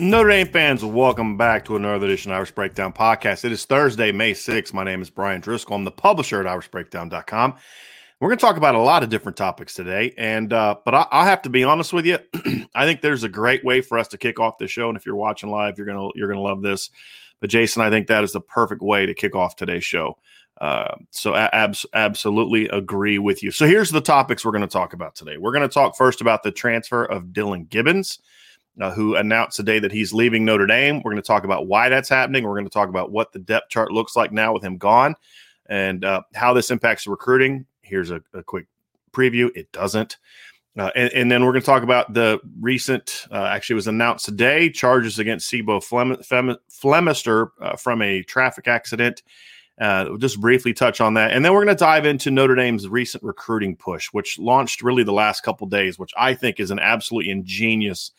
Notre Dame fans, welcome back to another edition of Irish Breakdown Podcast. It is Thursday, May 6th. My name is Brian Driscoll. I'm the publisher at irishbreakdown.com. We're going to talk about a lot of different topics today, and but I'll have to be honest with you. I think there's a great way for us to kick off the show, and if you're watching live, you're gonna love this. But Jason, I think that is the perfect way to kick off today's show. So I absolutely agree with you. So here's the topics we're going to talk about today. We're going to talk first about the transfer of Dylan Gibbons, who announced today that he's leaving Notre Dame. We're going to talk about why that's happening. We're going to talk about what the depth chart looks like now with him gone, and how this impacts recruiting. Here's a quick preview. It doesn't. And then we're going to talk about the recent, actually it was announced today, charges against Sebo Flemister from a traffic accident. We'll just briefly touch on that. And then we're going to dive into Notre Dame's recent recruiting push, which launched really the last couple days, which I think is an absolutely ingenious,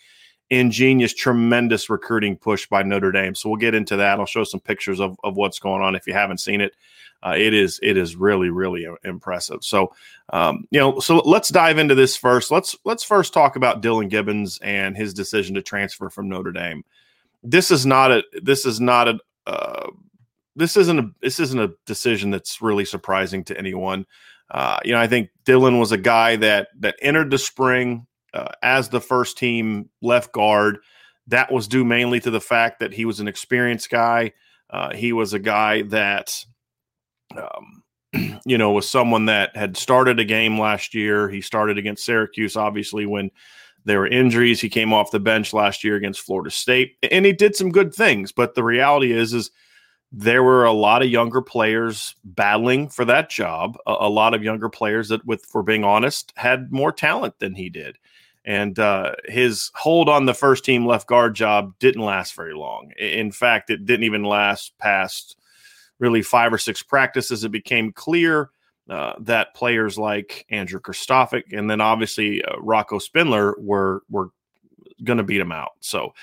tremendous recruiting push by Notre Dame. So we'll get into that. I'll show some pictures of what's going on if you haven't seen it. It is really, really impressive. So, so let's dive into this first. Let's first talk about Dylan Gibbons and his decision to transfer from Notre Dame. This isn't a decision that's really surprising to anyone. I think Dylan was a guy that entered the spring as the first team left guard. That was due mainly to the fact that he was an experienced guy. He was a guy that, was someone that had started a game last year. He started against Syracuse, obviously, when there were injuries. He came off the bench last year against Florida State, and he did some good things. But the reality is there were a lot of younger players battling for that job, a lot of younger players that, for being honest, had more talent than he did. And his hold on the first team left guard job didn't last very long. In fact, it didn't even last past really 5 or 6 practices. It became clear that players like Andrew Kristofic and then obviously Rocco Spindler were going to beat him out. So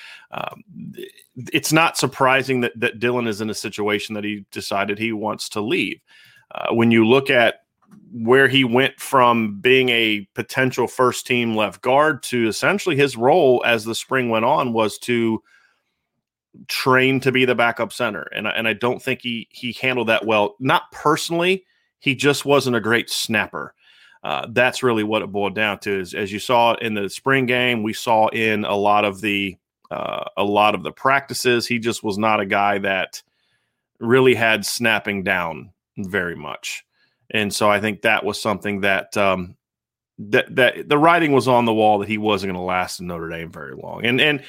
it's not surprising that Dylan is in a situation that he decided he wants to leave. When you look at where he went from being a potential first team left guard to essentially his role as the spring went on was to trained to be the backup center, and I don't think he handled that well. Not personally, he just wasn't a great snapper. That's really what it boiled down to. Is as you saw in the spring game, we saw in a lot of the practices, he just was not a guy that really had snapping down very much. And so I think that was something that that the writing was on the wall that he wasn't going to last in Notre Dame very long. And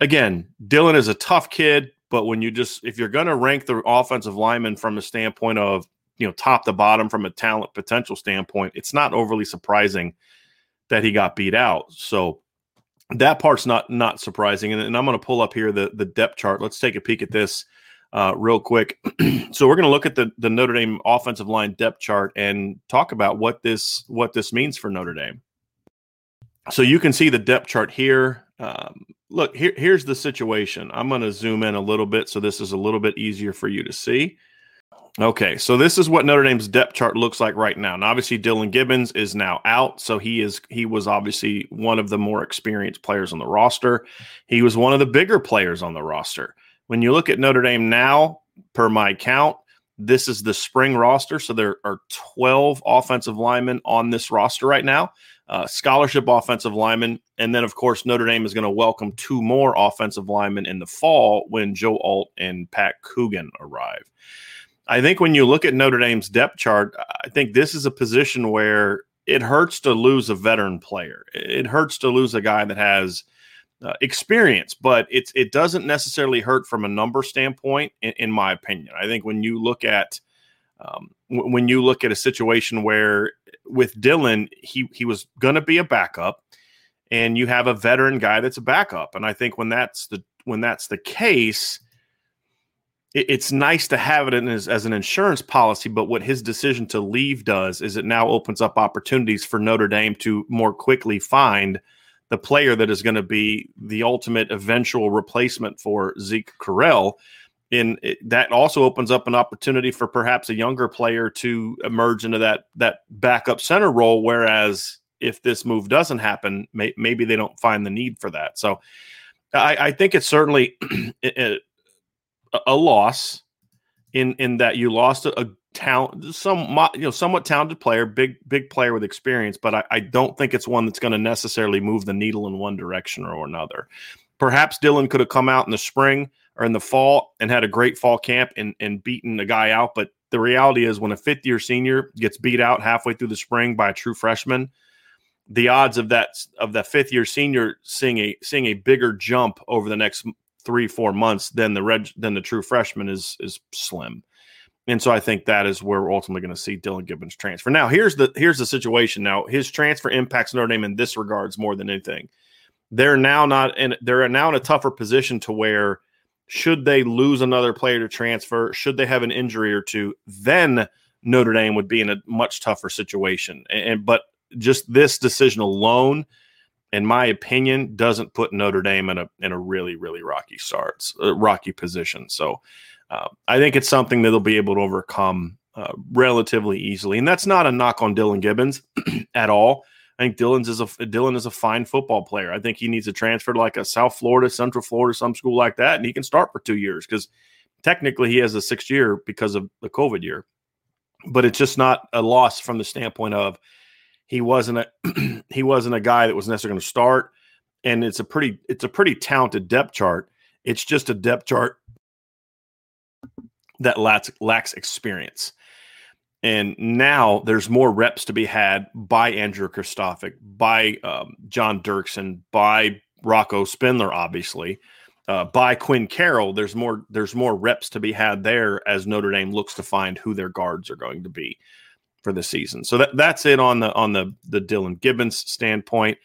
again, Dylan is a tough kid, but when you just if you're going to rank the offensive lineman from a standpoint of, you know, top to bottom from a talent potential standpoint, it's not overly surprising that he got beat out. So that part's not surprising. And I'm going to pull up here the depth chart. Let's take a peek at this real quick. So we're going to look at the Notre Dame offensive line depth chart and talk about what this means for Notre Dame. So you can see the depth chart here. Look, here's the situation. I'm going to zoom in a little bit so this is a little bit easier for you to see. Okay, so this is what Notre Dame's depth chart looks like right now. And obviously Dylan Gibbons is now out, so he was obviously one of the more experienced players on the roster. He was one of the bigger players on the roster. When you look at Notre Dame now, per my count, this is the spring roster, so there are 12 offensive linemen on this roster right now, scholarship offensive linemen, and then, of course, Notre Dame is going to welcome 2 more offensive linemen in the fall when Joe Alt and Pat Coogan arrive. I think when you look at Notre Dame's depth chart, I think this is a position where it hurts to lose a veteran player. It hurts to lose a guy that has experience, but it doesn't necessarily hurt from a number standpoint, in my opinion. I think when you look at a situation where with Dylan, he was going to be a backup, and you have a veteran guy that's a backup, and I think when that's the case. It's nice to have it in as an insurance policy, but what his decision to leave does is it now opens up opportunities for Notre Dame to more quickly find the player that is going to be the ultimate eventual replacement for Zeke Correll. And that also opens up an opportunity for perhaps a younger player to emerge into that backup center role, whereas if this move doesn't happen, maybe they don't find the need for that. So I think it's certainly a loss in that you lost a talent, somewhat talented player, big player with experience, but I don't think it's one that's going to necessarily move the needle in one direction or another. Perhaps Dylan could have come out in the spring or in the fall and had a great fall camp and beaten a guy out. But the reality is when a fifth year senior gets beat out halfway through the spring by a true freshman, the odds of that fifth year senior seeing a bigger jump over the next 3-4 months than the true freshman is slim. And so I think that is where we're ultimately going to see Dylan Gibbons transfer. Now here's the situation. Now his transfer impacts Notre Dame in this regards more than anything. They're now in a tougher position to where should they lose another player to transfer, should they have an injury or two, then Notre Dame would be in a much tougher situation. But just this decision alone, in my opinion, doesn't put Notre Dame in a really, really rocky position. So I think it's something that they'll be able to overcome relatively easily. And that's not a knock on Dylan Gibbons at all. I think Dylan is a fine football player. I think he needs a transfer to like a South Florida, Central Florida, some school like that, and he can start for 2 years because technically he has a 6th year because of the COVID year. But it's just not a loss from the standpoint of he wasn't a guy that was necessarily going to start, and it's a pretty talented depth chart. It's just a depth chart that lacks experience. And now there's more reps to be had by Andrew Kristofic, by John Dirksen, by Rocco Spindler, obviously, by Quinn Carroll. There's more reps to be had there as Notre Dame looks to find who their guards are going to be for the season. So that's it on the Dylan Gibbons standpoint.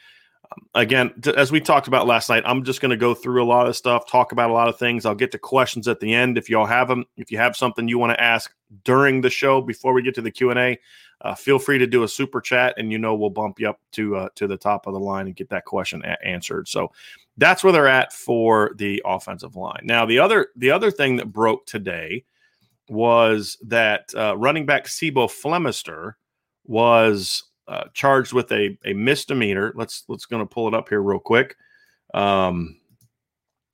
As we talked about last night, I'm just going to go through a lot of stuff, talk about a lot of things. I'll get to questions at the end if y'all have them. If you have something you want to ask during the show before we get to the Q&A, feel free to do a super chat, and we'll bump you up to the top of the line and get that question answered. So that's where they're at for the offensive line. Now the other thing that broke today was that running back Sebo Flemister was charged with a misdemeanor. Let's going to pull it up here real quick. Let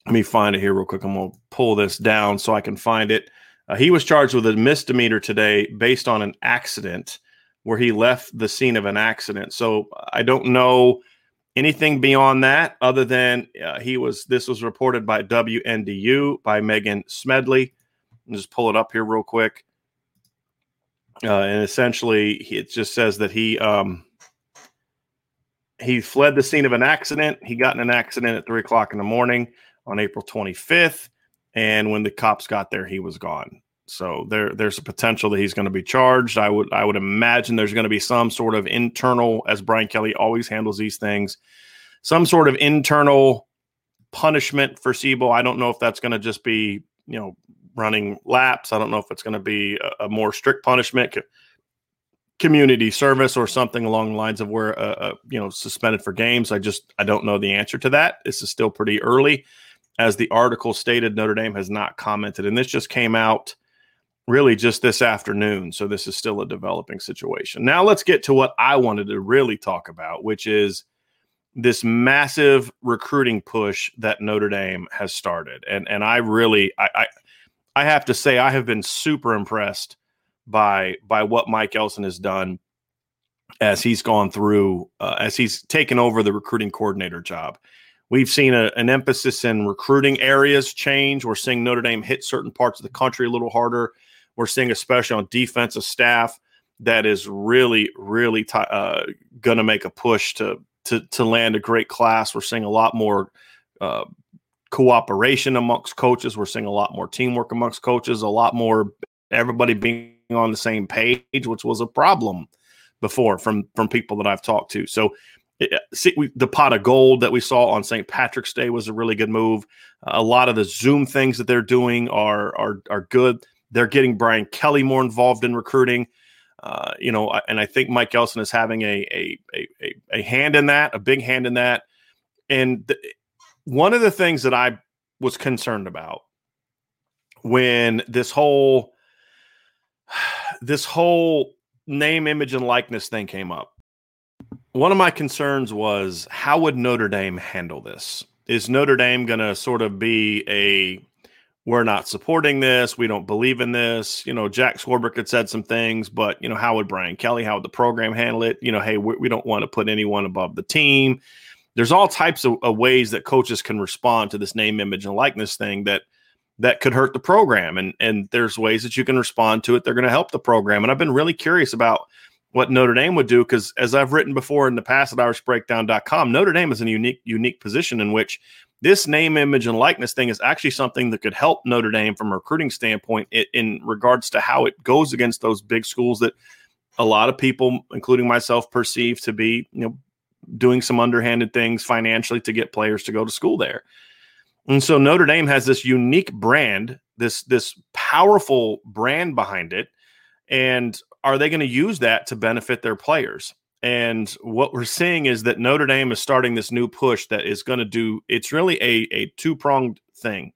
me find it here real quick. I'm going to pull this down so I can find it. He was charged with a misdemeanor today based on an accident where he left the scene of an accident. So I don't know anything beyond that other than this was reported by WNDU by Megan Smedley. and just pull it up here real quick. And essentially, it just says that he fled the scene of an accident. He got in an accident at 3 o'clock in the morning on April 25th. And when the cops got there, he was gone. So there's a potential that he's going to be charged. I would imagine there's going to be some sort of internal, as Brian Kelly always handles these things, some sort of internal punishment for Sebo. I don't know if that's going to just be, running laps. I don't know if it's going to be a more strict punishment, community service, or something along the lines of where, suspended for games. I don't know the answer to that. This is still pretty early. As the article stated, Notre Dame has not commented, and this just came out really just this afternoon. So this is still a developing situation. Now let's get to what I wanted to really talk about, which is this massive recruiting push that Notre Dame has started. And I have to say, I have been super impressed by what Mike Elston has done as he's gone through, as he's taken over the recruiting coordinator job. We've seen an emphasis in recruiting areas change. We're seeing Notre Dame hit certain parts of the country a little harder. We're seeing, especially on defensive staff, that is really, really going to make a push to land a great class. We're seeing a lot more cooperation amongst coaches. We're seeing a lot more teamwork amongst coaches, a lot more everybody being on the same page, which was a problem before from people that I've talked to. So the pot of gold that we saw on St. Patrick's Day was a really good move. A lot of the Zoom things that they're doing are good. They're getting Brian Kelly more involved in recruiting, and I think Mike Elston is having a hand in that, a big hand in that. And one of the things that I was concerned about when this whole name, image, and likeness thing came up, one of my concerns was, how would Notre Dame handle this? Is Notre Dame going to sort of be we're not supporting this, we don't believe in this? Jack Swarbrick had said some things, but, how would Brian Kelly, how would the program handle it? Hey, we don't want to put anyone above the team. There's all types of ways that coaches can respond to this name, image, and likeness thing that could hurt the program. And there's ways that you can respond to it. They're going to help the program. And I've been really curious about what Notre Dame would do, because as I've written before in the past at IrishBreakdown.com, Notre Dame is in a unique position in which this name, image, and likeness thing is actually something that could help Notre Dame from a recruiting standpoint in regards to how it goes against those big schools that a lot of people, including myself, perceive to be, doing some underhanded things financially to get players to go to school there. And so Notre Dame has this unique brand, this powerful brand behind it, and are they going to use that to benefit their players? And what we're seeing is that Notre Dame is starting this new push that is going to do, it's really a two-pronged thing,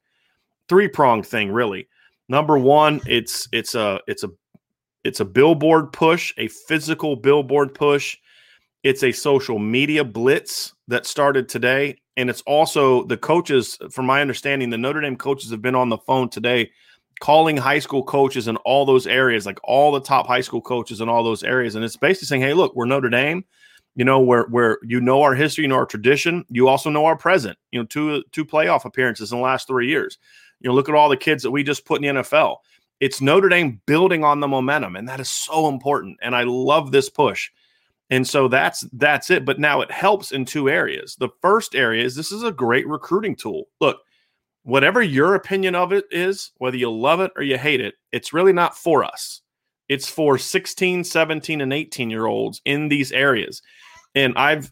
three-pronged thing, really. Number one, it's a billboard push, a physical billboard push. It's a social media blitz that started today. And it's also the coaches, from my understanding, the Notre Dame coaches have been on the phone today calling high school coaches in all those areas, like all the top high school coaches in all those areas. And it's basically saying, hey, look, we're Notre Dame. We're our history, our tradition. You also know our present, two playoff appearances in the last 3 years. Look at all the kids that we just put in the NFL. It's Notre Dame building on the momentum. And that is so important. And I love this push. And so that's it. But now it helps in two areas. The first area is this is a great recruiting tool. Look, whatever your opinion of it is, whether you love it or you hate it, it's really not for us. It's for 16, 17, and 18-year-olds in these areas. And I've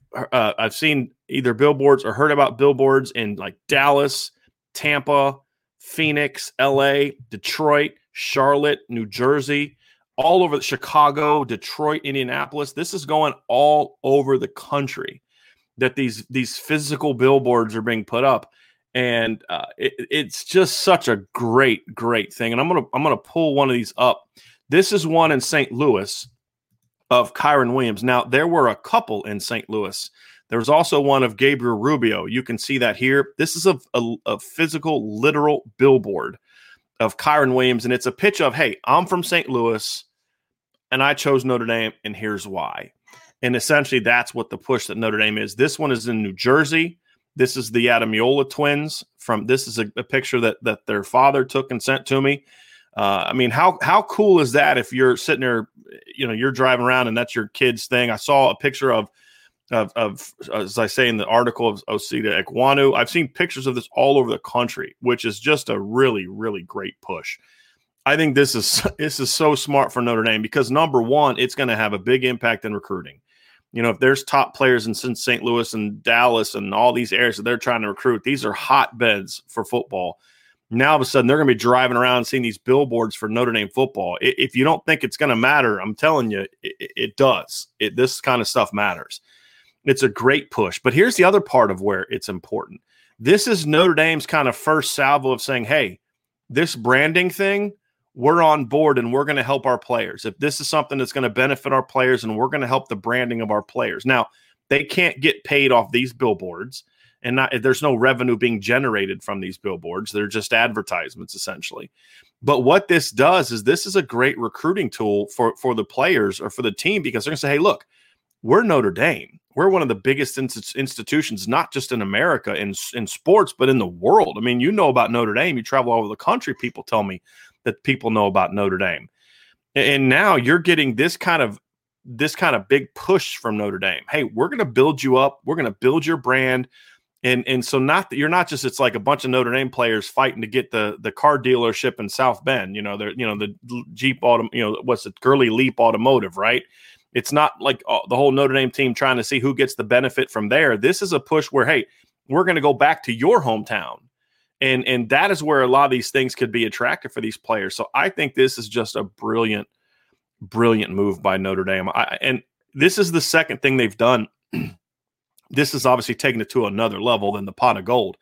seen either billboards or heard about billboards in like Dallas, Tampa, Phoenix, LA, Detroit, Charlotte, New Jersey, all over Chicago, Detroit, Indianapolis. This is going all over the country that these physical billboards are being put up. And it's just such a great, great thing. And I'm gonna pull one of these up. This is one in St. Louis of Kyren Williams. Now, there were a couple in St. Louis. There was also one of Gabriel Rubio. You can see that here. This is a physical, literal billboard of Kyren Williams. And it's a pitch of, hey, I'm from St. Louis, and I chose Notre Dame, and here's why. And essentially, that's what the push that Notre Dame is. This one is in New Jersey. This is the Ademola twins. This is a picture that their father took and sent to me. I mean, how cool is that if you're sitting there, you know, you're driving around and that's your kid's thing? I saw a picture of as I say in the article, of Osita Ekwonu. I've seen pictures of this all over the country, which is just a really, really great push. I think this is so smart for Notre Dame because, number one, it's going to have a big impact in recruiting. You know, if there's top players in St. Louis and Dallas and all these areas that they're trying to recruit, these are hotbeds for football. Now, all of a sudden, they're going to be driving around and seeing these billboards for Notre Dame football. If you don't think it's going to matter, I'm telling you, it does. This kind of stuff matters. It's a great push. But here's the other part of where it's important. This is Notre Dame's kind of first salvo of saying, hey, this branding thing, we're on board and we're going to help our players. If this is something that's going to benefit our players and we're going to help the branding of our players. Now, they can't get paid off these billboards and there's no revenue being generated from these billboards. They're just advertisements essentially. But what this does is this is a great recruiting tool for the players or for the team because they're going to say, hey, look, we're Notre Dame. We're one of the biggest institutions, not just in America in sports, but in the world. I mean, you know about Notre Dame. You travel all over the country. People tell me that people know about Notre Dame. And now you're getting this kind of big push from Notre Dame. Hey, we're going to build you up. We're going to build your brand. And so not that you're not just, it's like a bunch of Notre Dame players fighting to get the car dealership in South Bend. You know, the Jeep Auto, you know, what's it, Gurley Leap Automotive, right? It's not like the whole Notre Dame team trying to see who gets the benefit from there. This is a push where, hey, we're going to go back to your hometown. And that is where a lot of these things could be attractive for these players. So I think this is just a brilliant, brilliant move by Notre Dame. And this is the second thing they've done. This is obviously taking it to another level than the pot of gold.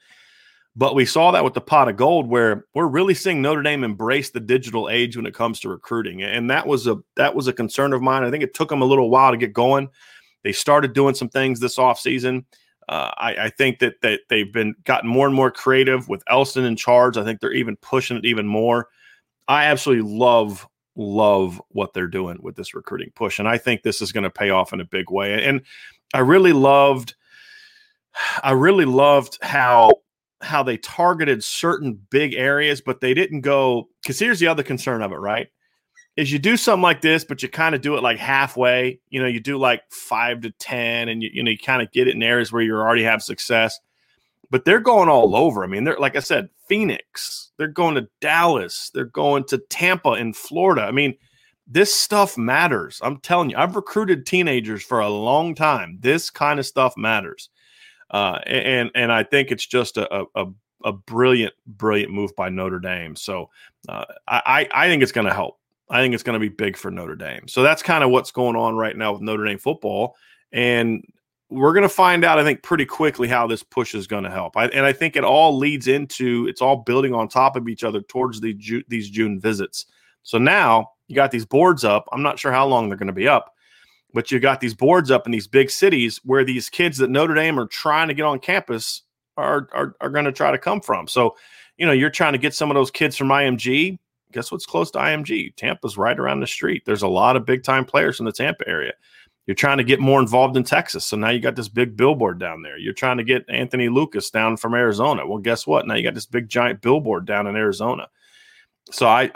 But we saw that with the pot of gold where we're really seeing Notre Dame embrace the digital age when it comes to recruiting. And that was a concern of mine. I think it took them a little while to get going. They started doing some things this offseason. I think that they've been gotten more and more creative with Elston in charge. I think they're even pushing it even more. I absolutely love what they're doing with this recruiting push. And I think this is going to pay off in a big way. And I really loved how they targeted certain big areas, but they didn't go, because here's the other concern of it, right? Is you do something like this, but you kind of do it like halfway. You know, you do like 5 to 10, and you kind of get it in areas where you already have success. But they're going all over. I mean, they're, like I said, Phoenix. They're going to Dallas. They're going to Tampa in Florida. I mean, this stuff matters. I'm telling you, I've recruited teenagers for a long time. This kind of stuff matters, and I think it's just a brilliant, brilliant move by Notre Dame. So I think it's going to help. I think it's going to be big for Notre Dame. So that's kind of what's going on right now with Notre Dame football. And we're going to find out, I think, pretty quickly how this push is going to help. And I think it all leads into, it's all building on top of each other towards these June visits. So now you got these boards up. I'm not sure how long they're going to be up, but you got these boards up in these big cities where these kids that Notre Dame are trying to get on campus are going to try to come from. So, you know, you're trying to get some of those kids from IMG. Guess what's close to IMG? Tampa's right around the street. There's a lot of big-time players in the Tampa area. You're trying to get more involved in Texas, so now you got this big billboard down there. You're trying to get Anthony Lucas down from Arizona. Well, guess what? Now you got this big, giant billboard down in Arizona. So I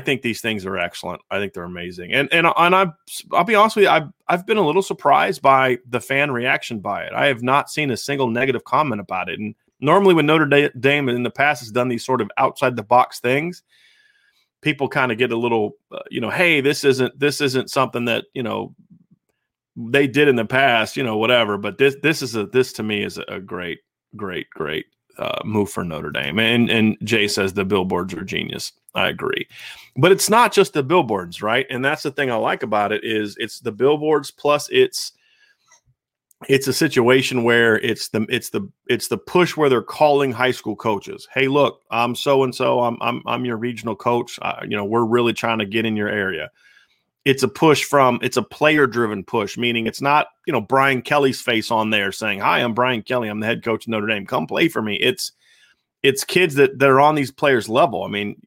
think these things are excellent. I think they're amazing. And I'll be honest with you, I've been a little surprised by the fan reaction by it. I have not seen a single negative comment about it. And normally when Notre Dame in the past has done these sort of outside-the-box things, people kind of get a little, hey, this isn't something that, they did in the past, whatever. But this to me is a great, great, great move for Notre Dame. And Jay says the billboards are genius. I agree. But it's not just the billboards, right? And that's the thing I like about it is it's the billboards plus it's a situation where it's the push where they're calling high school coaches. Hey, look, I'm so and so. I'm your regional coach. We're really trying to get in your area. It's a player driven push, meaning it's not Brian Kelly's face on there saying, "Hi, I'm Brian Kelly. I'm the head coach of Notre Dame. Come play for me." It's kids that are on these players' level. I mean,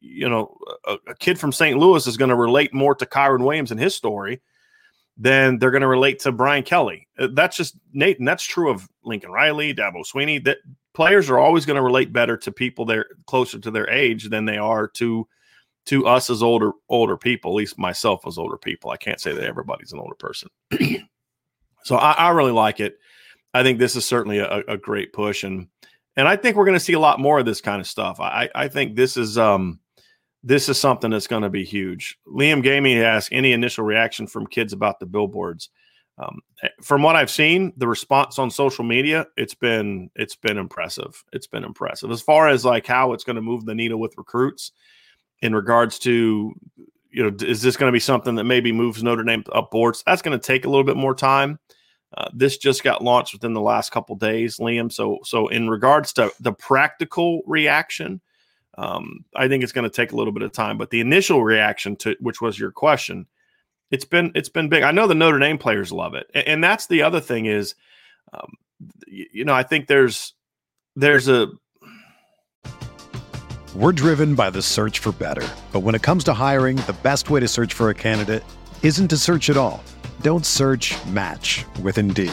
a kid from St. Louis is going to relate more to Kyren Williams and his story then they're going to relate to Brian Kelly. That's just Nathan. That's true of Lincoln Riley, Dabo Sweeney. That players are always going to relate better to people they're closer to their age than they are to to us as older people, at least myself as older people. I can't say that everybody's an older person. So I really like it. I think this is certainly a great push. And I think we're going to see a lot more of this kind of stuff. I think this is something that's going to be huge. Liam Gamey asked, any initial reaction from kids about the billboards? From what I've seen, the response on social media, it's been impressive. It's been impressive as far as like how it's going to move the needle with recruits in regards to, you know, is this going to be something that maybe moves Notre Dame up boards? That's going to take a little bit more time. This just got launched within the last couple of days, Liam. So in regards to the practical reaction, I think it's going to take a little bit of time. But the initial reaction to which was your question, it's been big. I know the Notre Dame players love it, and that's the other thing is, you know, I think there's a. We're driven by the search for better, but when it comes to hiring, the best way to search for a candidate isn't to search at all. Don't search, match with Indeed.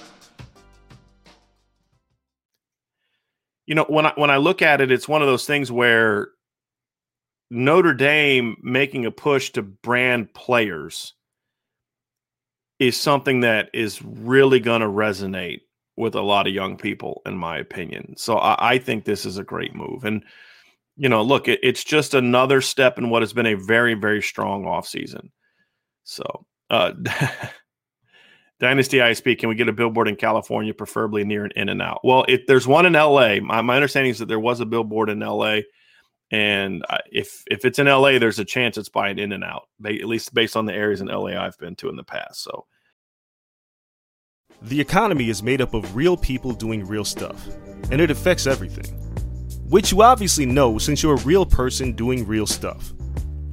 You know, when I look at it, it's one of those things where Notre Dame making a push to brand players is something that is really going to resonate with a lot of young people, in my opinion. So I think this is a great move. And, you know, look, it's just another step in what has been a very, very strong offseason. So, Dynasty ISP, can we get a billboard in California, preferably near an In-N-Out? Well, if there's one in L.A., my understanding is that there was a billboard in L.A., and if it's in L.A., there's a chance it's by an In-N-Out, at least based on the areas in L.A. I've been to in the past. So, the economy is made up of real people doing real stuff, and it affects everything, which you obviously know since you're a real person doing real stuff.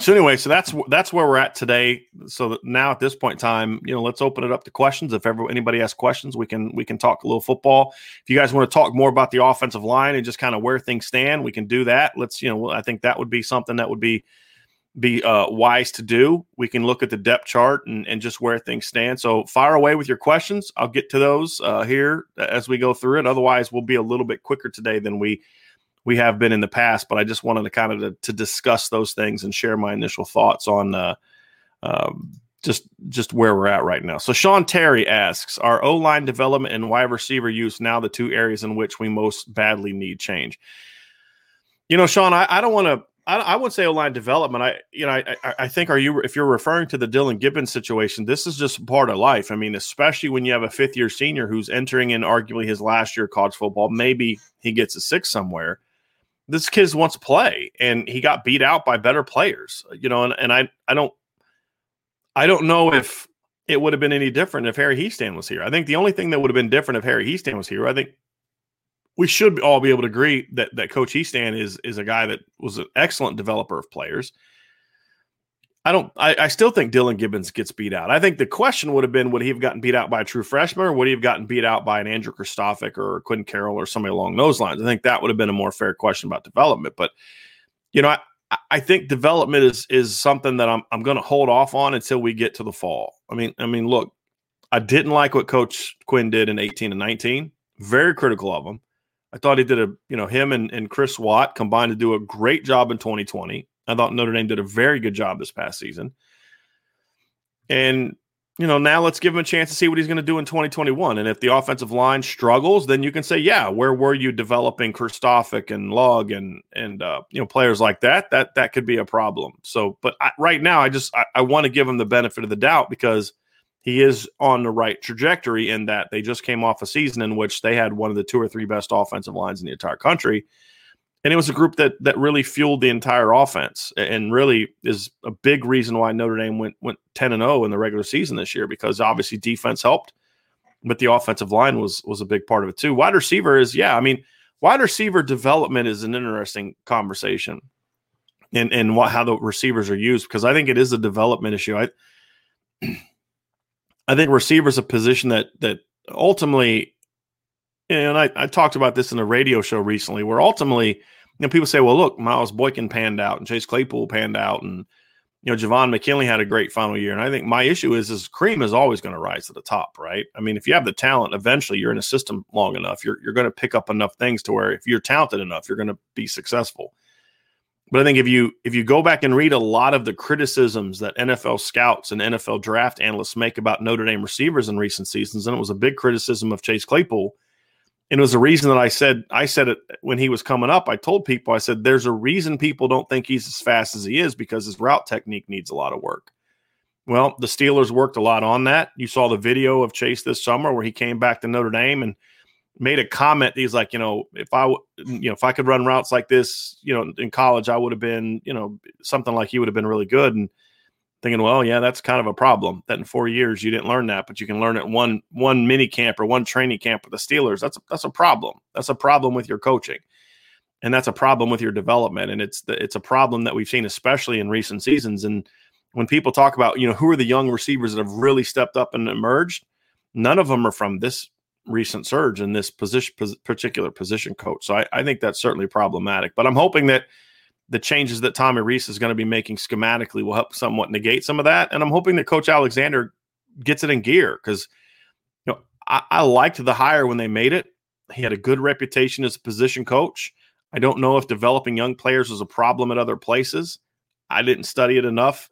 So anyway, so that's where we're at today. So now at this point in time, you know, let's open it up to questions. If anybody has questions, we can talk a little football. If you guys want to talk more about the offensive line and just kind of where things stand, we can do that. Let's, you know, I think that would be something that would be wise to do. We can look at the depth chart and just where things stand. So fire away with your questions. I'll get to those here as we go through it. Otherwise, we'll be a little bit quicker today than we have been in the past, but I just wanted to kind of to discuss those things and share my initial thoughts on just where we're at right now. So Sean Terry asks, are O-line development and wide receiver use now the two areas in which we most badly need change? You know, Sean, I don't want to – I would say O-line development. I think if you're referring to the Dylan Gibbons situation, this is just part of life. I mean, especially when you have a fifth-year senior who's entering in arguably his last year of college football, maybe he gets a six somewhere. This kid wants to play, and he got beat out by better players, you know. And I don't know if it would have been any different if Harry Heastand was here. I think the only thing that would have been different if Harry Heastand was here, I think we should all be able to agree that Coach Heastand is a guy that was an excellent developer of players. I still think Dylan Gibbons gets beat out. I think the question would have been, would he have gotten beat out by a true freshman, or would he have gotten beat out by an Andrew Kristofic or Quinn Carroll or somebody along those lines? I think that would have been a more fair question about development. But, you know, I think development is something that I'm going to hold off on until we get to the fall. I mean, look, I didn't like what Coach Quinn did in 18 and 19. Very critical of him. I thought he did a, you know, him and Chris Watt combined to do a great job in 2020. I thought Notre Dame did a very good job this past season. And, you know, now let's give him a chance to see what he's going to do in 2021. And if the offensive line struggles, then you can say, yeah, where were you developing Kristofic and Lugg and you know, players like that? That could be a problem. So, but right now, I want to give him the benefit of the doubt because he is on the right trajectory in that they just came off a season in which they had one of the two or three best offensive lines in the entire country. And it was a group that really fueled the entire offense and really is a big reason why Notre Dame went 10-0 in the regular season this year, because obviously defense helped, but the offensive line was a big part of it too. Wide receiver is, wide receiver development is an interesting conversation and how the receivers are used, because I think it is a development issue. I think receiver is a position that ultimately, and I talked about this in a radio show recently, where ultimately, you know, people say, well, look, Miles Boykin panned out and Chase Claypool panned out and, you know, Javon McKinley had a great final year. And I think my issue is cream is always going to rise to the top, right? I mean, if you have the talent, eventually you're in a system long enough, you're going to pick up enough things to where if you're talented enough, you're going to be successful. But I think if you go back and read a lot of the criticisms that NFL scouts and NFL draft analysts make about Notre Dame receivers in recent seasons, and it was a big criticism of Chase Claypool, and it was a reason that I said it when he was coming up. I told people, I said, there's a reason people don't think he's as fast as he is, because his route technique needs a lot of work. Well, the Steelers worked a lot on that. You saw the video of Chase this summer where he came back to Notre Dame and made a comment. He's like, you know, if I could run routes like this, you know, in college, I would have been, you know, something like he would have been really good. And thinking, well, yeah, that's kind of a problem that in 4 years you didn't learn that, but you can learn it one mini camp or one training camp with the Steelers. That's a problem. That's a problem with your coaching, and that's a problem with your development. And it's a problem that we've seen, especially in recent seasons. And when people talk about, you know, who are the young receivers that have really stepped up and emerged, none of them are from this recent surge in this particular position coach. So I think that's certainly problematic. But I'm hoping that the changes that Tommy Rees is going to be making schematically will help somewhat negate some of that. And I'm hoping that Coach Alexander gets it in gear, because, you know, I liked the hire when they made it. He had a good reputation as a position coach. I don't know if developing young players was a problem at other places. I didn't study it enough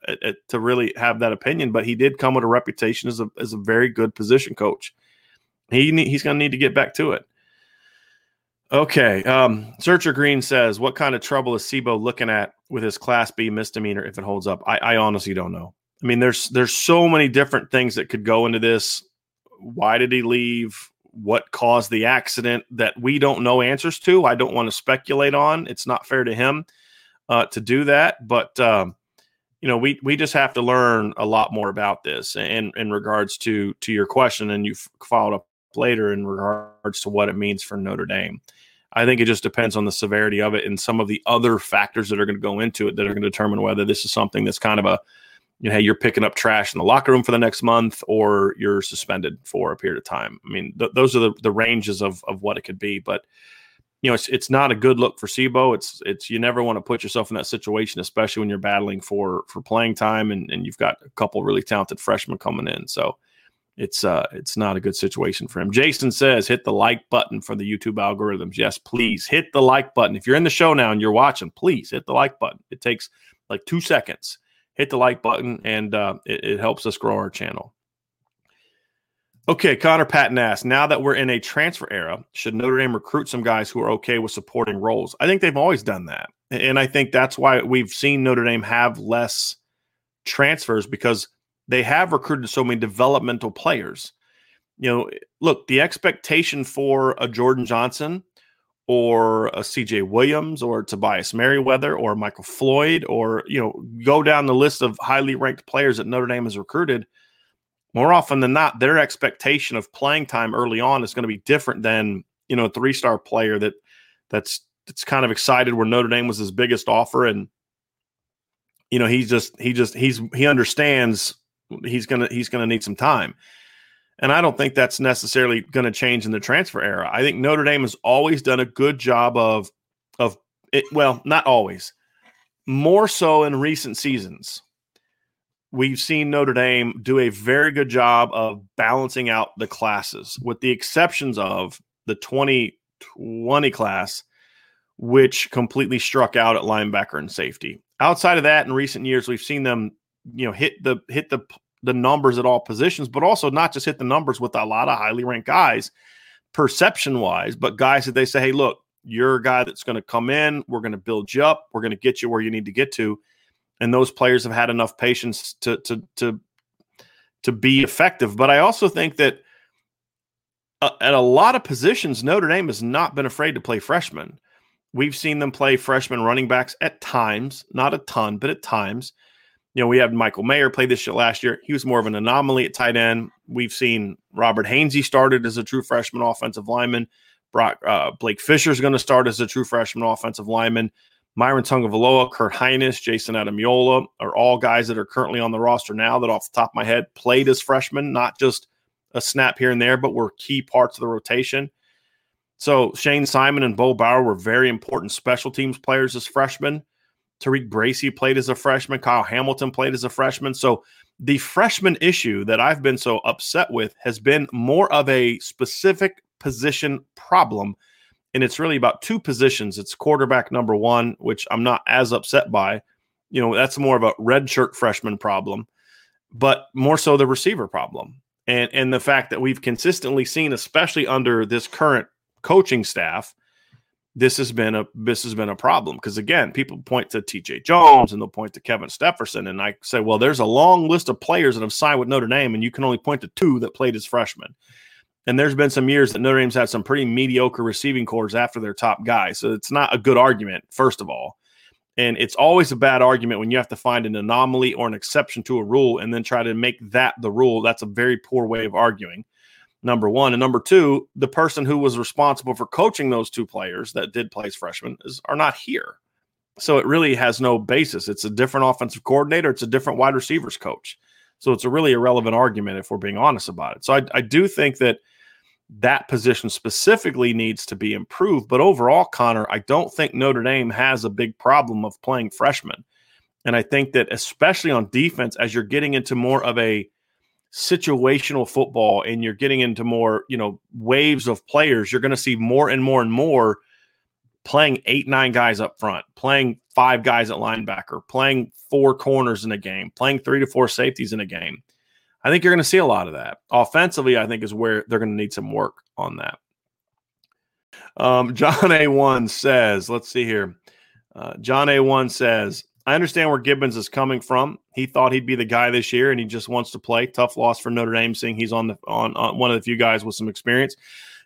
to really have that opinion, but he did come with a reputation as a very good position coach. He's going to need to get back to it. Okay. Searcher Green says, what kind of trouble is Sebo looking at with his Class B misdemeanor if it holds up? I honestly don't know. I mean, there's so many different things that could go into this. Why did he leave? What caused the accident that we don't know answers to? I don't want to speculate on. It's not fair to him to do that. But, you know, we just have to learn a lot more about this. And in regards to your question, and you've followed up later in regards to what it means for Notre Dame, I think it just depends on the severity of it and some of the other factors that are going to go into it that are going to determine whether this is something that's kind of a, you know, hey, you're picking up trash in the locker room for the next month, or you're suspended for a period of time. I mean, those are the ranges of what it could be. But, you know, it's not a good look for Sebo. It's you never want to put yourself in that situation, especially when you're battling for playing time and you've got a couple really talented freshmen coming in. So it's not a good situation for him. Jason says, hit the like button for the YouTube algorithms. Yes, please hit the like button. If you're in the show now and you're watching, please hit the like button. It takes like 2 seconds. Hit the like button, and it helps us grow our channel. Okay, Connor Patton asks, now that we're in a transfer era, should Notre Dame recruit some guys who are okay with supporting roles? I think they've always done that. And I think that's why we've seen Notre Dame have less transfers, because they have recruited so many developmental players. You know, look, the expectation for a Jordan Johnson or a CJ Williams or Tobias Merriweather or Michael Floyd, or, you know, go down the list of highly ranked players that Notre Dame has recruited, more often than not, their expectation of playing time early on is going to be different than, you know, a three-star player that's kind of excited where Notre Dame was his biggest offer. And, you know, he understands he's going to need some time. And I don't think that's necessarily going to change in the transfer era. I think Notre Dame has always done a good job of it. Well, not always, more so in recent seasons, we've seen Notre Dame do a very good job of balancing out the classes, with the exceptions of the 2020 class, which completely struck out at linebacker and safety. Outside of that, in recent years, we've seen them, hit the numbers at all positions, but also not just hit the numbers with a lot of highly ranked guys perception wise, but guys that they say, hey, look, you're a guy that's going to come in. We're going to build you up. We're going to get you where you need to get to. And those players have had enough patience to be effective. But I also think that at a lot of positions, Notre Dame has not been afraid to play freshmen. We've seen them play freshman running backs at times, not a ton, but at times. We had Michael Mayer play this shit last year. He was more of an anomaly at tight end. We've seen Robert Hainsey started as a true freshman offensive lineman. Blake Fisher is going to start as a true freshman offensive lineman. Myron Tagovailoa, Kurt Heiness, Jason Adamiola are all guys that are currently on the roster now that off the top of my head played as freshmen, not just a snap here and there, but were key parts of the rotation. So Shane Simon and Bo Bauer were very important special teams players as freshmen. TaRiq Bracy played as a freshman. Kyle Hamilton played as a freshman. So the freshman issue that I've been so upset with has been more of a specific position problem. And it's really about two positions. It's quarterback number one, which I'm not as upset by. That's more of a redshirt freshman problem, but more so the receiver problem. And the fact that we've consistently seen, especially under this current coaching staff, this has been a problem. Because again, people point to TJ Jones and they'll point to Kevin Stefferson. And I say, well, there's a long list of players that have signed with Notre Dame, and you can only point to two that played as freshmen. And there's been some years that Notre Dame's had some pretty mediocre receiving corps after their top guys. So it's not a good argument, first of all. And it's always a bad argument when you have to find an anomaly or an exception to a rule and then try to make that the rule. That's a very poor way of arguing, number one. And number two, the person who was responsible for coaching those two players that did play as freshmen are not here. So it really has no basis. It's a different offensive coordinator. It's a different wide receivers coach. So it's a really irrelevant argument if we're being honest about it. So I do think that position specifically needs to be improved. But overall, Connor, I don't think Notre Dame has a big problem of playing freshmen. And I think that especially on defense, as you're getting into more of a situational football and you're getting into more, waves of players, you're going to see more and more and more playing 8-9 guys up front, playing 5 guys at linebacker, playing 4 corners in a game, playing 3 to 4 safeties in a game. I think you're going to see a lot of that. Offensively, I think is where they're going to need some work on that. John A1 says, let's see here. John A1 says, I understand where Gibbons is coming from. He thought he'd be the guy this year, and he just wants to play. Tough loss for Notre Dame, seeing he's on one of the few guys with some experience.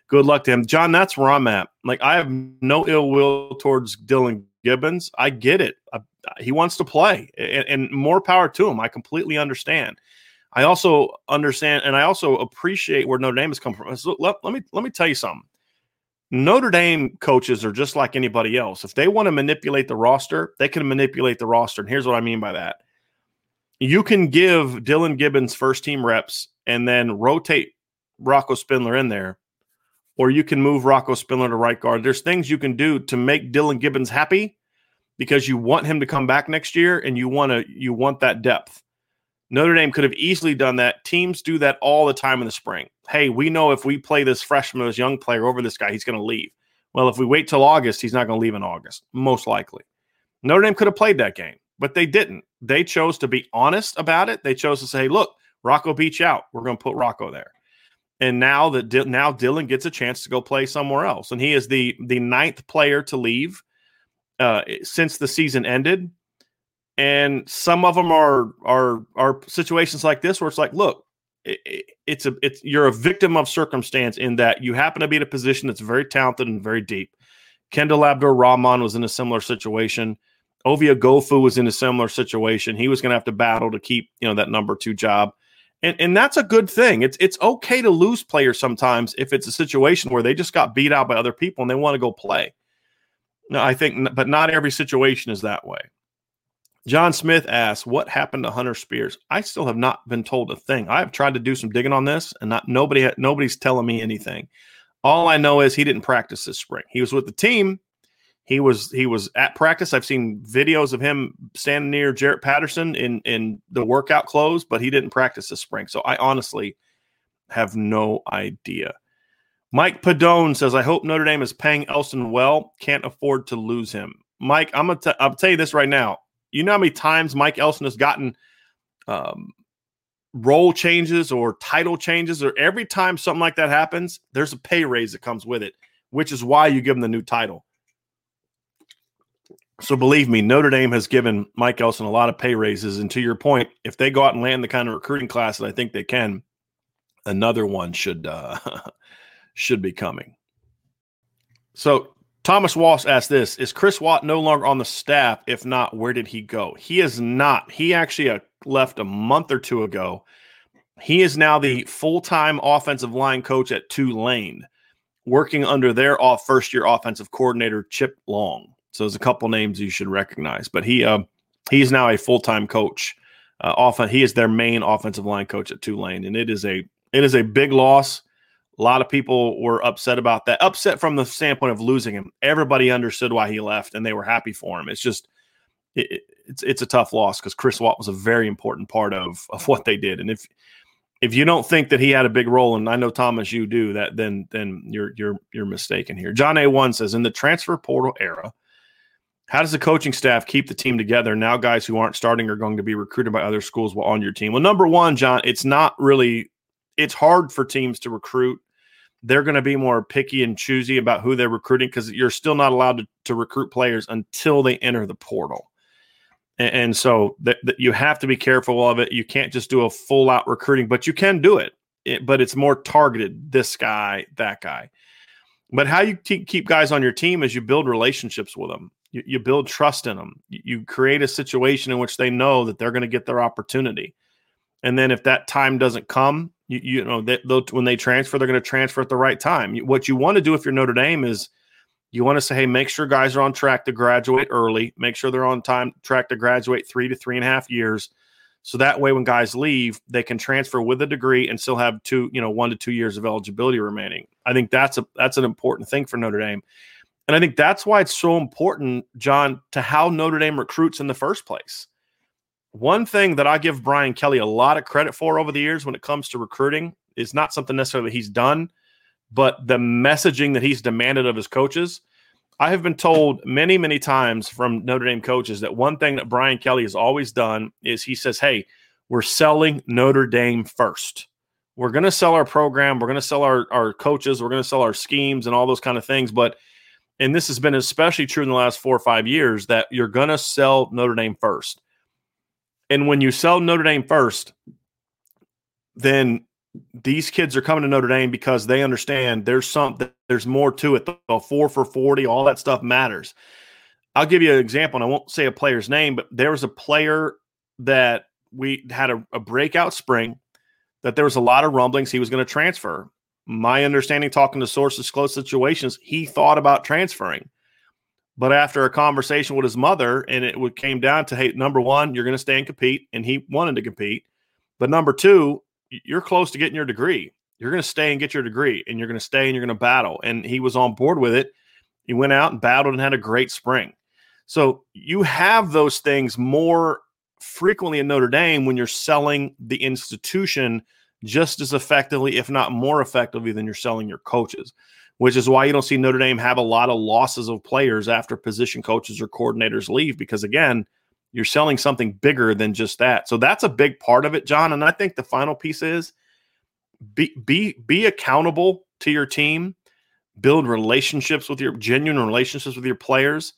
Good luck to him. John, that's where I'm at. I have no ill will towards Dylan Gibbons. I get it. He wants to play, and more power to him. I completely understand. I also understand, and I also appreciate where Notre Dame has come from. So let me tell you something. Notre Dame coaches are just like anybody else. If they want to manipulate the roster, they can manipulate the roster. And here's what I mean by that. You can give Dylan Gibbons first-team reps and then rotate Rocco Spindler in there, or you can move Rocco Spindler to right guard. There's things you can do to make Dylan Gibbons happy because you want him to come back next year and you want that depth. Notre Dame could have easily done that. Teams do that all the time in the spring. Hey, we know if we play this freshman, this young player over this guy, he's going to leave. Well, if we wait till August, he's not going to leave in August, most likely. Notre Dame could have played that game, but they didn't. They chose to be honest about it. They chose to say, hey, look, Rocco Beach out. We're going to put Rocco there. And now Dylan gets a chance to go play somewhere else. And he is the 9th player to leave since the season ended. And some of them are situations like this where it's like, look, you're a victim of circumstance in that you happen to be in a position that's very talented and very deep. Kendall Abdur-Rahman was in a similar situation. Ovie Oghoufo was in a similar situation. He was going to have to battle to keep that number 2 job, and that's a good thing. It's okay to lose players sometimes if it's a situation where they just got beat out by other people and they want to go play. No, I think, but not every situation is that way. John Smith asks, what happened to Hunter Spears? I still have not been told a thing. I have tried to do some digging on this, and nobody's telling me anything. All I know is he didn't practice this spring. He was with the team. He was at practice. I've seen videos of him standing near Jarrett Patterson in the workout clothes, but he didn't practice this spring. So I honestly have no idea. Mike Padone says, I hope Notre Dame is paying Elston well. Can't afford to lose him. Mike, I'll tell you this right now. You know how many times Mike Elston has gotten role changes or title changes, or every time something like that happens, there's a pay raise that comes with it, which is why you give him the new title. So believe me, Notre Dame has given Mike Elston a lot of pay raises. And to your point, if they go out and land the kind of recruiting class that I think they can, another one should be coming. So Thomas Walsh asked this, is Chris Watt no longer on the staff? If not, where did he go? He is not. He actually left a month or two ago. He is now the full-time offensive line coach at Tulane, working under their first-year offensive coordinator, Chip Long. So there's a couple names you should recognize, but he's now a full-time coach. He is their main offensive line coach at Tulane, and it is a big loss. A lot of people were upset about that. Upset from the standpoint of losing him. Everybody understood why he left, and they were happy for him. It's just it's a tough loss because Chris Watt was a very important part of what they did. And if you don't think that he had a big role, and I know Thomas, you do that, then you're mistaken here. John A1 says, in the transfer portal era, how does the coaching staff keep the team together? Now guys who aren't starting are going to be recruited by other schools while on your team. Well, number one, John, it's hard for teams to recruit. They're going to be more picky and choosy about who they're recruiting because you're still not allowed to recruit players until they enter the portal. And so you have to be careful of it. You can't just do a full-out recruiting, but you can do it. But it's more targeted, this guy, that guy. But how you keep guys on your team is you build relationships with them. You build trust in them. You create a situation in which they know that they're going to get their opportunity. And then if that time doesn't come, when they transfer, they're going to transfer at the right time. What you want to do if you're Notre Dame is you want to say, hey, make sure guys are on track to graduate early. Make sure they're on track to graduate 3 to 3.5 years. So that way when guys leave, they can transfer with a degree and still have 1 to 2 years of eligibility remaining. I think that's an important thing for Notre Dame. And I think that's why it's so important, John, to how Notre Dame recruits in the first place. One thing that I give Brian Kelly a lot of credit for over the years when it comes to recruiting is not something necessarily he's done, but the messaging that he's demanded of his coaches. I have been told many, many times from Notre Dame coaches that one thing that Brian Kelly has always done is he says, hey, we're selling Notre Dame first. We're going to sell our program. We're going to sell our coaches. We're going to sell our schemes and all those kind of things. And this has been especially true in the last 4 or 5 years, that you're going to sell Notre Dame first. And when you sell Notre Dame first, then these kids are coming to Notre Dame because they understand there's more to it. The 4 for $40, all that stuff matters. I'll give you an example, and I won't say a player's name, but there was a player that we had a breakout spring that there was a lot of rumblings he was going to transfer. My understanding, talking to sources close situations, he thought about transferring. But after a conversation with his mother, and it came down to, hey, number one, you're going to stay and compete, and he wanted to compete. But number two, you're close to getting your degree. You're going to stay and get your degree, and you're going to stay and you're going to battle. And he was on board with it. He went out and battled and had a great spring. So you have those things more frequently in Notre Dame when you're selling the institution just as effectively, if not more effectively, than you're selling your coaches, which is why you don't see Notre Dame have a lot of losses of players after position coaches or coordinators leave, because, again, you're selling something bigger than just that. So that's a big part of it, John. And I think the final piece is be accountable to your team, build relationships with genuine relationships with your players.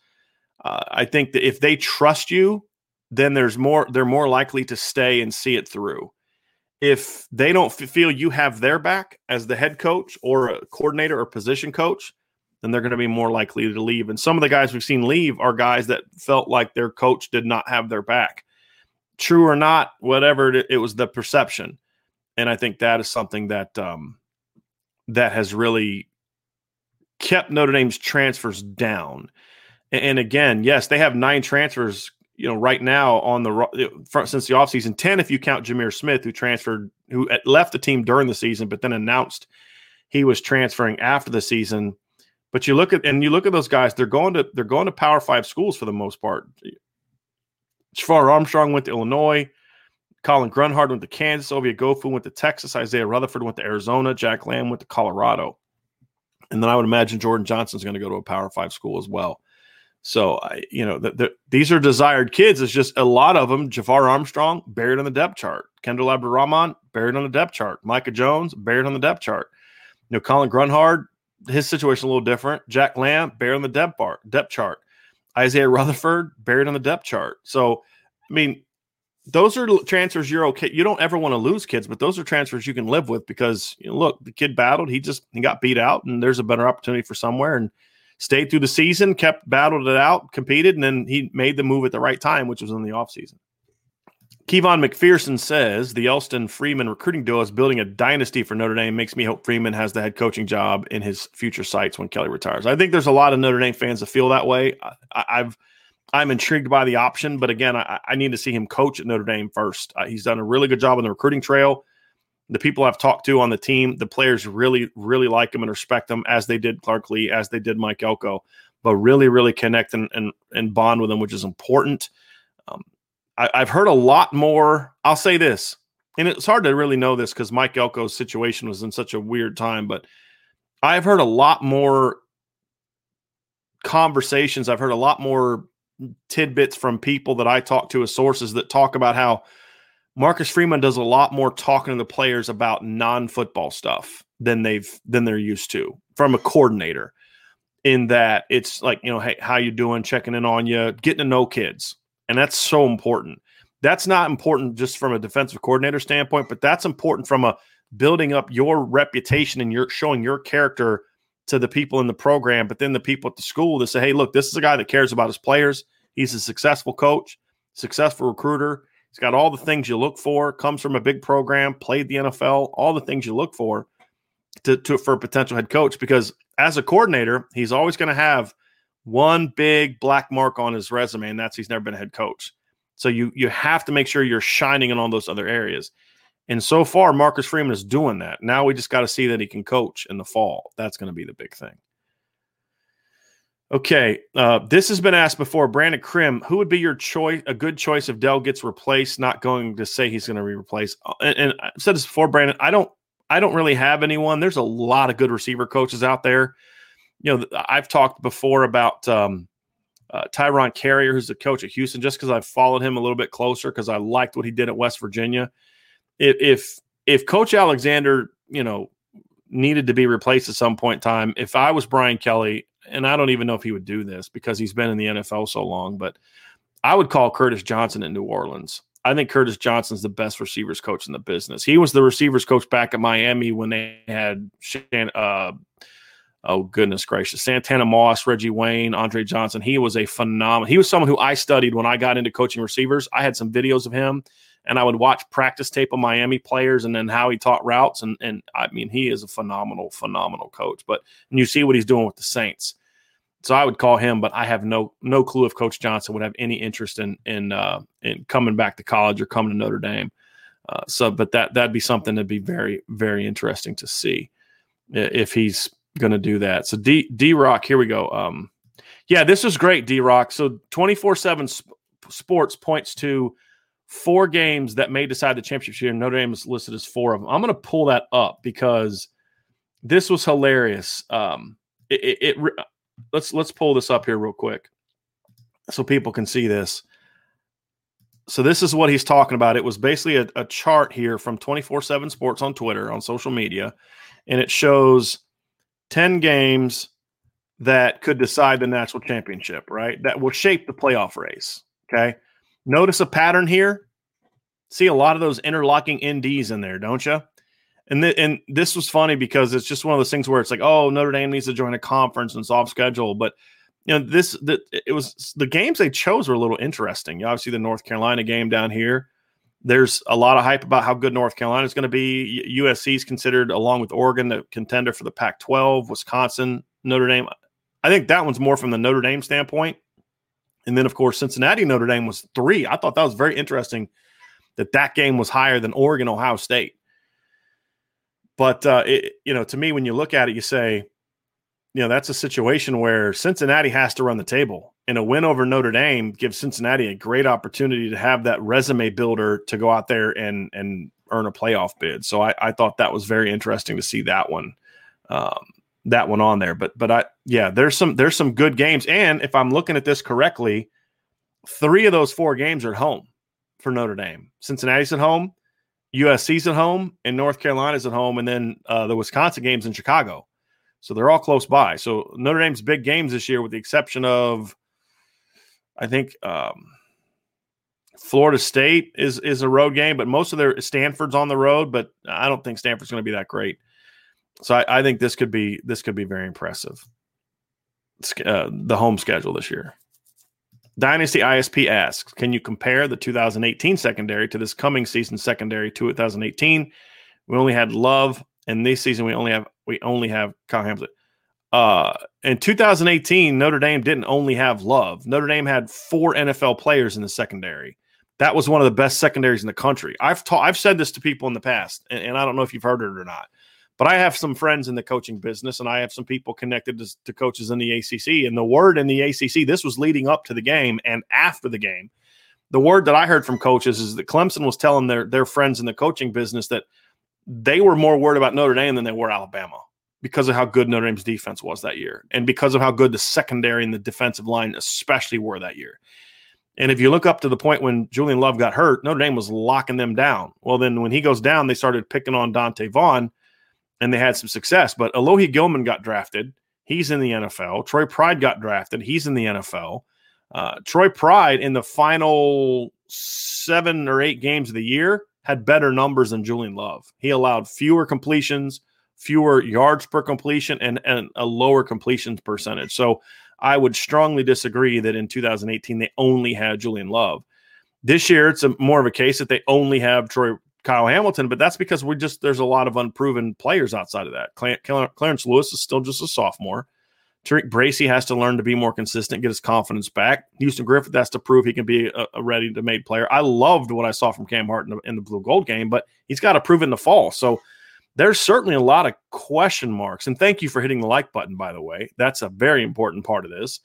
I think that if they trust you, then they're more likely to stay and see it through. If they don't feel you have their back as the head coach or a coordinator or position coach, then they're going to be more likely to leave. And some of the guys we've seen leave are guys that felt like their coach did not have their back. True or not, whatever, it was the perception. And I think that is something that that has really kept Notre Dame's transfers down. And again, yes, they have 9 transfers right now on the front since the offseason, 10 if you count Jameer Smith, who left the team during the season, but then announced he was transferring after the season. But you look at those guys, they're going to Power Five schools for the most part. Jafar Armstrong went to Illinois. Colin Grunhardt went to Kansas. Ovie Oghoufo went to Texas. Isaiah Rutherford went to Arizona. Jack Lamb went to Colorado. And then I would imagine Jordan Johnson's going to go to a Power Five school as well. So, these are desired kids. It's just a lot of them. Jafar Armstrong, buried on the depth chart. Kendall Abdur-Rahman, buried on the depth chart. Micah Jones, buried on the depth chart. Colin Grunhardt, his situation a little different. Jack Lamb, buried on the depth chart. Isaiah Rutherford, buried on the depth chart. So, those are transfers you're okay. You don't ever want to lose kids, but those are transfers you can live with because, look, the kid battled. He got beat out, and there's a better opportunity for somewhere. And stayed through the season, battled it out, competed, and then he made the move at the right time, which was in the offseason. Kevon McPherson says, the Elston-Freeman recruiting duo is building a dynasty for Notre Dame. Makes me hope Freeman has the head coaching job in his future sights when Kelly retires. I think there's a lot of Notre Dame fans that feel that way. I'm intrigued by the option, but again, I need to see him coach at Notre Dame first. He's done a really good job on the recruiting trail. The people I've talked to on the team, the players really, really like him and respect him, as they did Clark Lee, as they did Mike Elko, but really, really connect and bond with him, which is important. I've heard a lot more. I'll say this, and it's hard to really know this because Mike Elko's situation was in such a weird time, but I've heard a lot more conversations. I've heard a lot more tidbits from people that I talk to as sources that talk about how Marcus Freeman does a lot more talking to the players about non-football stuff than they're used to from a coordinator, in that it's like, hey, how you doing? Checking in on you, getting to know kids. And that's so important. That's not important just from a defensive coordinator standpoint, but that's important from a building up your reputation and your showing your character to the people in the program, but then the people at the school that say, hey, look, this is a guy that cares about his players. He's a successful coach, successful recruiter. He's got all the things you look for, comes from a big program, played the NFL, all the things you look for for a potential head coach. Because as a coordinator, he's always going to have one big black mark on his resume, and that's he's never been a head coach. So you have to make sure you're shining in all those other areas. And so far, Marcus Freeman is doing that. Now we just got to see that he can coach in the fall. That's going to be the big thing. Okay, this has been asked before. Brandon Krim, who would be your choice? A good choice if Dell gets replaced. Not going to say he's going to be replaced. And I've said this before, Brandon. I don't really have anyone. There's a lot of good receiver coaches out there. I've talked before about Tyrone Carrier, who's the coach at Houston, just because I've followed him a little bit closer because I liked what he did at West Virginia. If Coach Alexander, needed to be replaced at some point in time, if I was Brian Kelly. And I don't even know if he would do this because he's been in the NFL so long, but I would call Curtis Johnson in New Orleans. I think Curtis Johnson's the best receivers coach in the business. He was the receivers coach back at Miami when they had, Santana Moss, Reggie Wayne, Andre Johnson. He was a phenomenal. He was someone who I studied when I got into coaching receivers. I had some videos of him, and I would watch practice tape of Miami players and then how he taught routes. And I mean, he is a phenomenal, phenomenal coach. But and you see what he's doing with the Saints. So I would call him, but I have no clue if Coach Johnson would have any interest in coming back to college or coming to Notre Dame. But that'd be something that'd be very, very interesting to see if he's going to do that. So D-Rock, here we go. This is great, D-Rock. So 24/7 Sports points to four games that may decide the championship year. Notre Dame is listed as four of them. I'm going to pull that up because this was hilarious. Let's pull this up here real quick so people can see this. So this is what he's talking about. It was basically a chart here from 24/7 Sports on Twitter, on social media, and it shows 10 games that could decide the national championship, right? That will shape the playoff race, okay? Notice a pattern here. See a lot of those interlocking NDs in there, don't you? And this was funny because it's just one of those things where it's like, oh, Notre Dame needs to join a conference and it's off schedule. But it was the games they chose were a little interesting. Obviously, the North Carolina game down here. There's a lot of hype about how good North Carolina is going to be. USC is considered, along with Oregon, the contender for the Pac-12. Wisconsin, Notre Dame. I think that one's more from the Notre Dame standpoint. And then, of course, Cincinnati Notre Dame was 3. I thought that was very interesting that game was higher than Oregon Ohio State. But to me, when you look at it, you say you know, that's a situation where Cincinnati has to run the table, and a win over Notre Dame gives Cincinnati a great opportunity to have that resume builder to go out there and earn a playoff bid. So I thought that was very interesting to see that one on there, but I, yeah, there's some good games. And if I'm looking at this correctly, 3 of those 4 games are at home for Notre Dame. Cincinnati's at home, USC's at home, and North Carolina's at home. And then the Wisconsin game's in Chicago. So they're all close by. So Notre Dame's big games this year, with the exception of, I think, Florida State is a road game, but most of their Stanford's on the road, but I don't think Stanford's going to be that great. So I think this could be very impressive. The home schedule this year. Dynasty ISP asks, can you compare the 2018 secondary to this coming season secondary? 2018, we only had Love, and this season we only have Kyle Hamilton. In 2018, Notre Dame didn't only have Love. Notre Dame had 4 NFL players in the secondary. That was one of the best secondaries in the country. I've said this to people in the past, and I don't know if you've heard it or not, but I have some friends in the coaching business, and I have some people connected to coaches in the ACC. And the word in the ACC, this was leading up to the game and after the game, the word that I heard from coaches is that Clemson was telling their friends in the coaching business that they were more worried about Notre Dame than they were Alabama because of how good Notre Dame's defense was that year and because of how good the secondary and the defensive line especially were that year. And if you look up to the point when Julian Love got hurt, Notre Dame was locking them down. Well, then when he goes down, they started picking on Dante Vaughn, and they had some success. But Alohi Gilman got drafted. He's in the NFL. Troy Pride got drafted. He's in the NFL. Troy Pride in the final 7 or 8 games of the year had better numbers than Julian Love. He allowed fewer completions, fewer yards per completion, and a lower completions percentage. So I would strongly disagree that in 2018 they only had Julian Love. This year it's more of a case that they only have Kyle Hamilton, but that's because there's a lot of unproven players outside of that. Clarence Lewis is still just a sophomore. TaRiq Bracy has to learn to be more consistent, get his confidence back. Houston Griffith has to prove he can be a ready-to-made player. I loved what I saw from Cam Hart in the Blue Gold game, but he's got to prove it in the fall. So there's certainly a lot of question marks. And thank you for hitting the like button, by the way. That's a very important part of this.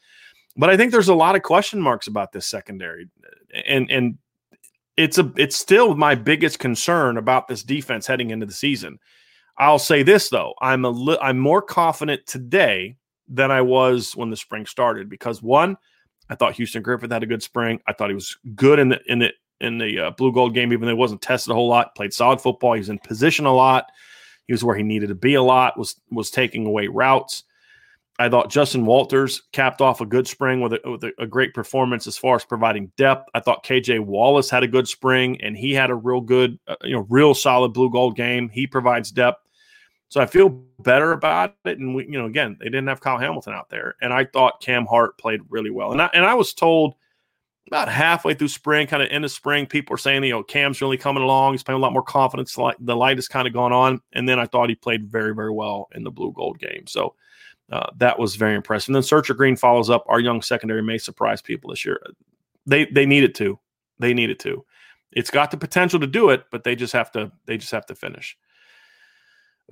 But I think there's a lot of question marks about this secondary, and it's still my biggest concern about this defense heading into the season. I'll say this, though. I'm more confident today than I was when the spring started because, one, I thought Houston Griffith had a good spring. I thought he was good in the Blue Gold game, even though he wasn't tested a whole lot, played solid football. He was in position a lot. He was where he needed to be a lot, was taking away routes. I thought Justin Walters capped off a good spring with a great performance as far as providing depth. I thought KJ Wallace had a good spring, and he had a real good, real solid Blue Gold game. He provides depth. So I feel better about it. And we, again, they didn't have Kyle Hamilton out there, and I thought Cam Hart played really well. And I was told about halfway through spring, kind of end of spring, people were saying, Cam's really coming along. He's playing a lot more confidence. The light has kind of gone on. And then I thought he played very, very well in the Blue Gold game. So, that was very impressive. And then Searcher Green follows up. Our young secondary may surprise people this year. They need it to. They need it to. It's got the potential to do it, but they just have to finish.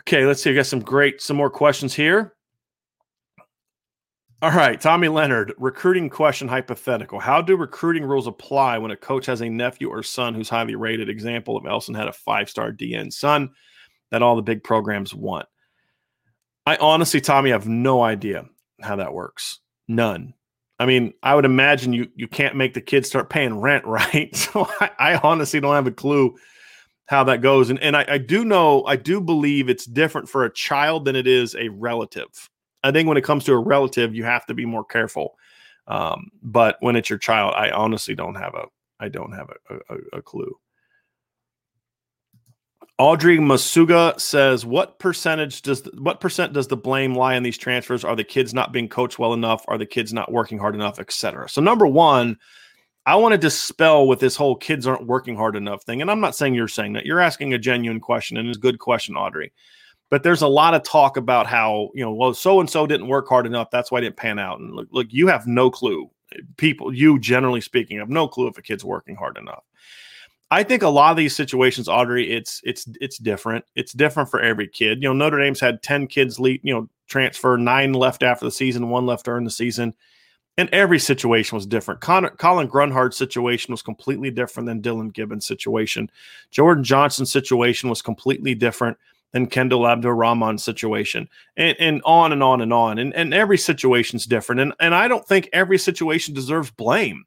Okay, let's see. I got some more questions here. All right, Tommy Leonard, recruiting question hypothetical. How do recruiting rules apply when a coach has a nephew or son who's highly rated? Example of Elston had a 5-star DN son that all the big programs want. I honestly, Tommy, have no idea how that works. None. I mean, I would imagine you can't make the kids start paying rent, right? So I honestly don't have a clue how that goes. And I do know, I do believe it's different for a child than it is a relative. I think when it comes to a relative, you have to be more careful. But when it's your child, I honestly don't have a clue. Audrey Masuga says, what percent does the blame lie on these transfers? Are the kids not being coached well enough? Are the kids not working hard enough, et cetera? So number one, I want to dispel with this whole kids aren't working hard enough thing. And I'm not saying you're saying that. You're asking a genuine question, and it's a good question, Audrey. But there's a lot of talk about how, well, so-and-so didn't work hard enough. That's why it didn't pan out. And look, you have no clue. People, you generally speaking, have no clue if a kid's working hard enough. I think a lot of these situations, Audrey, it's different. It's different for every kid. You know, Notre Dame's had 10 kids transfer, 9 left after the season, 1 left during the season, and every situation was different. Colin Grunhardt's situation was completely different than Dylan Gibbons' situation. Jordan Johnson's situation was completely different than Kendall Abdur-Rahman's situation, and on and on and on. And every situation's different, and I don't think every situation deserves blame.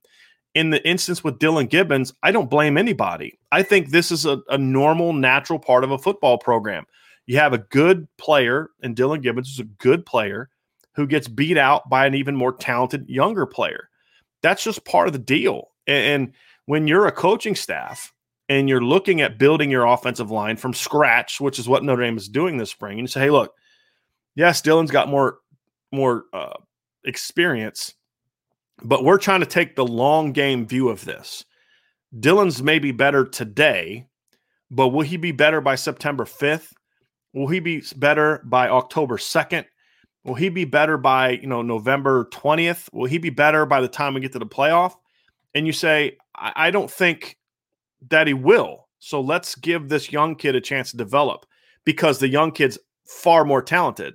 In the instance with Dylan Gibbons, I don't blame anybody. I think this is a normal, natural part of a football program. You have a good player, and Dylan Gibbons is a good player, who gets beat out by an even more talented, younger player. That's just part of the deal. And when you're a coaching staff and you're looking at building your offensive line from scratch, which is what Notre Dame is doing this spring, and you say, hey, look, yes, Dylan's got more experience, but we're trying to take the long game view of this. Dylan's maybe better today, but will he be better by September 5th? Will he be better by October 2nd? Will he be better by, November 20th? Will he be better by the time we get to the playoff? And you say, I don't think that he will. So let's give this young kid a chance to develop, because the young kid's far more talented.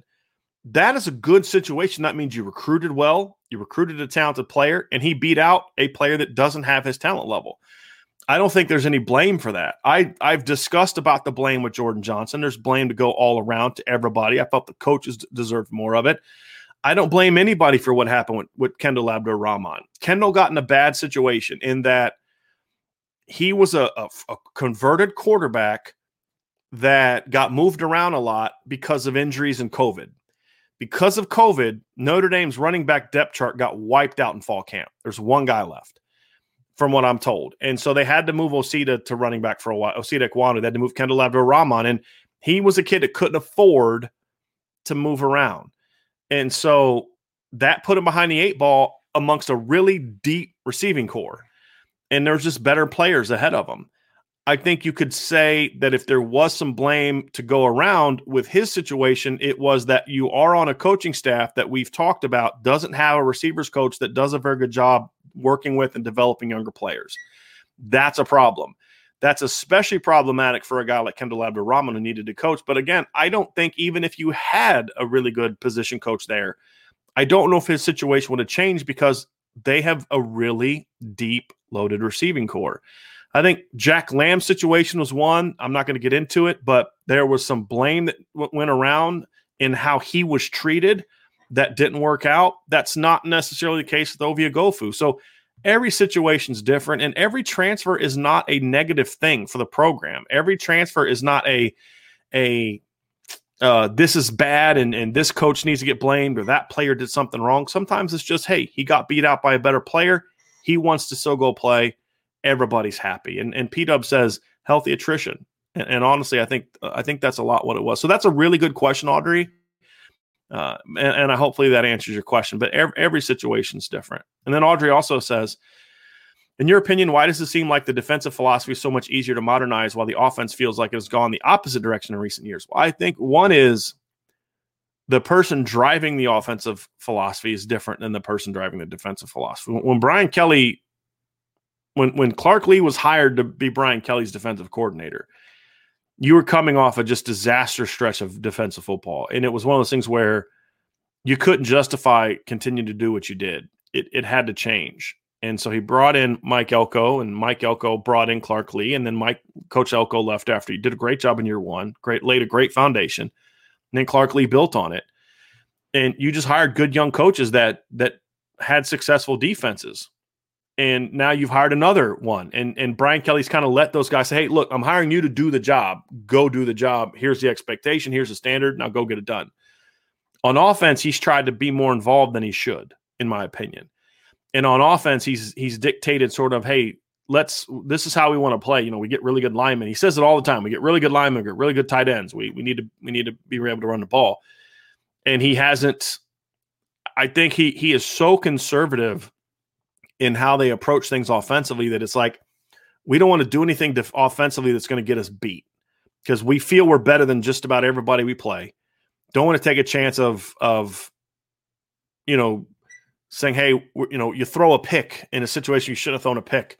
That is a good situation. That means you recruited well, you recruited a talented player, and he beat out a player that doesn't have his talent level. I don't think there's any blame for that. I've discussed about the blame with Jordan Johnson. There's blame to go all around to everybody. I thought the coaches deserved more of it. I don't blame anybody for what happened with Kendall Abdur-Rahman. Kendall got in a bad situation in that he was a converted quarterback that got moved around a lot because of injuries and COVID. Because of COVID, Notre Dame's running back depth chart got wiped out in fall camp. There's one guy left, from what I'm told. And so they had to move Osita to running back for a while. Osita Ikwonu, they had to move Kendall Abdur-Rahman. And he was a kid that couldn't afford to move around. And so that put him behind the 8 ball amongst a really deep receiving core. And there's just better players ahead of him. I think you could say that if there was some blame to go around with his situation, it was that you are on a coaching staff that we've talked about doesn't have a receivers coach that does a very good job working with and developing younger players. That's a problem. That's especially problematic for a guy like Kendall Abdur-Rahman, who needed to coach. But again, I don't think even if you had a really good position coach there, I don't know if his situation would have changed, because they have a really deep, loaded receiving core. I think Jack Lamb's situation was one. I'm not going to get into it, but there was some blame that went around in how he was treated that didn't work out. That's not necessarily the case with Ovie Oghoufo. So every situation's different, and every transfer is not a negative thing for the program. Every transfer is not a this is bad and this coach needs to get blamed or that player did something wrong. Sometimes it's just, hey, he got beat out by a better player. He wants to still go play. Everybody's happy. And P-Dub says healthy attrition. And honestly, I think that's a lot what it was. So that's a really good question, Audrey. And I hopefully that answers your question. But every situation's different. And then Audrey also says, in your opinion, why does it seem like the defensive philosophy is so much easier to modernize while the offense feels like it has gone the opposite direction in recent years? Well, I think one is the person driving the offensive philosophy is different than the person driving the defensive philosophy. When Brian Kelly... When Clark Lee was hired to be Brian Kelly's defensive coordinator, you were coming off a just disaster stretch of defensive football. And it was one of those things where you couldn't justify continuing to do what you did. It had to change. And so he brought in Mike Elko, and Mike Elko brought in Clark Lee. And then Coach Elko left after he did a great job in year one, laid a great foundation. And then Clark Lee built on it. And you just hired good young coaches that had successful defenses. And now you've hired another one. And Brian Kelly's kind of let those guys say, hey, look, I'm hiring you to do the job. Go do the job. Here's the expectation. Here's the standard. Now go get it done. On offense, he's tried to be more involved than he should, in my opinion. And on offense, he's dictated sort of, hey, this is how we want to play. We get really good linemen. He says it all the time. We get really good linemen, we get really good tight ends. We need to be able to run the ball. And he hasn't, I think he is so conservative in how they approach things offensively that it's like, we don't want to do anything offensively that's going to get us beat, because we feel we're better than just about everybody we play. Don't want to take a chance of saying, hey, you throw a pick in a situation you should have thrown a pick.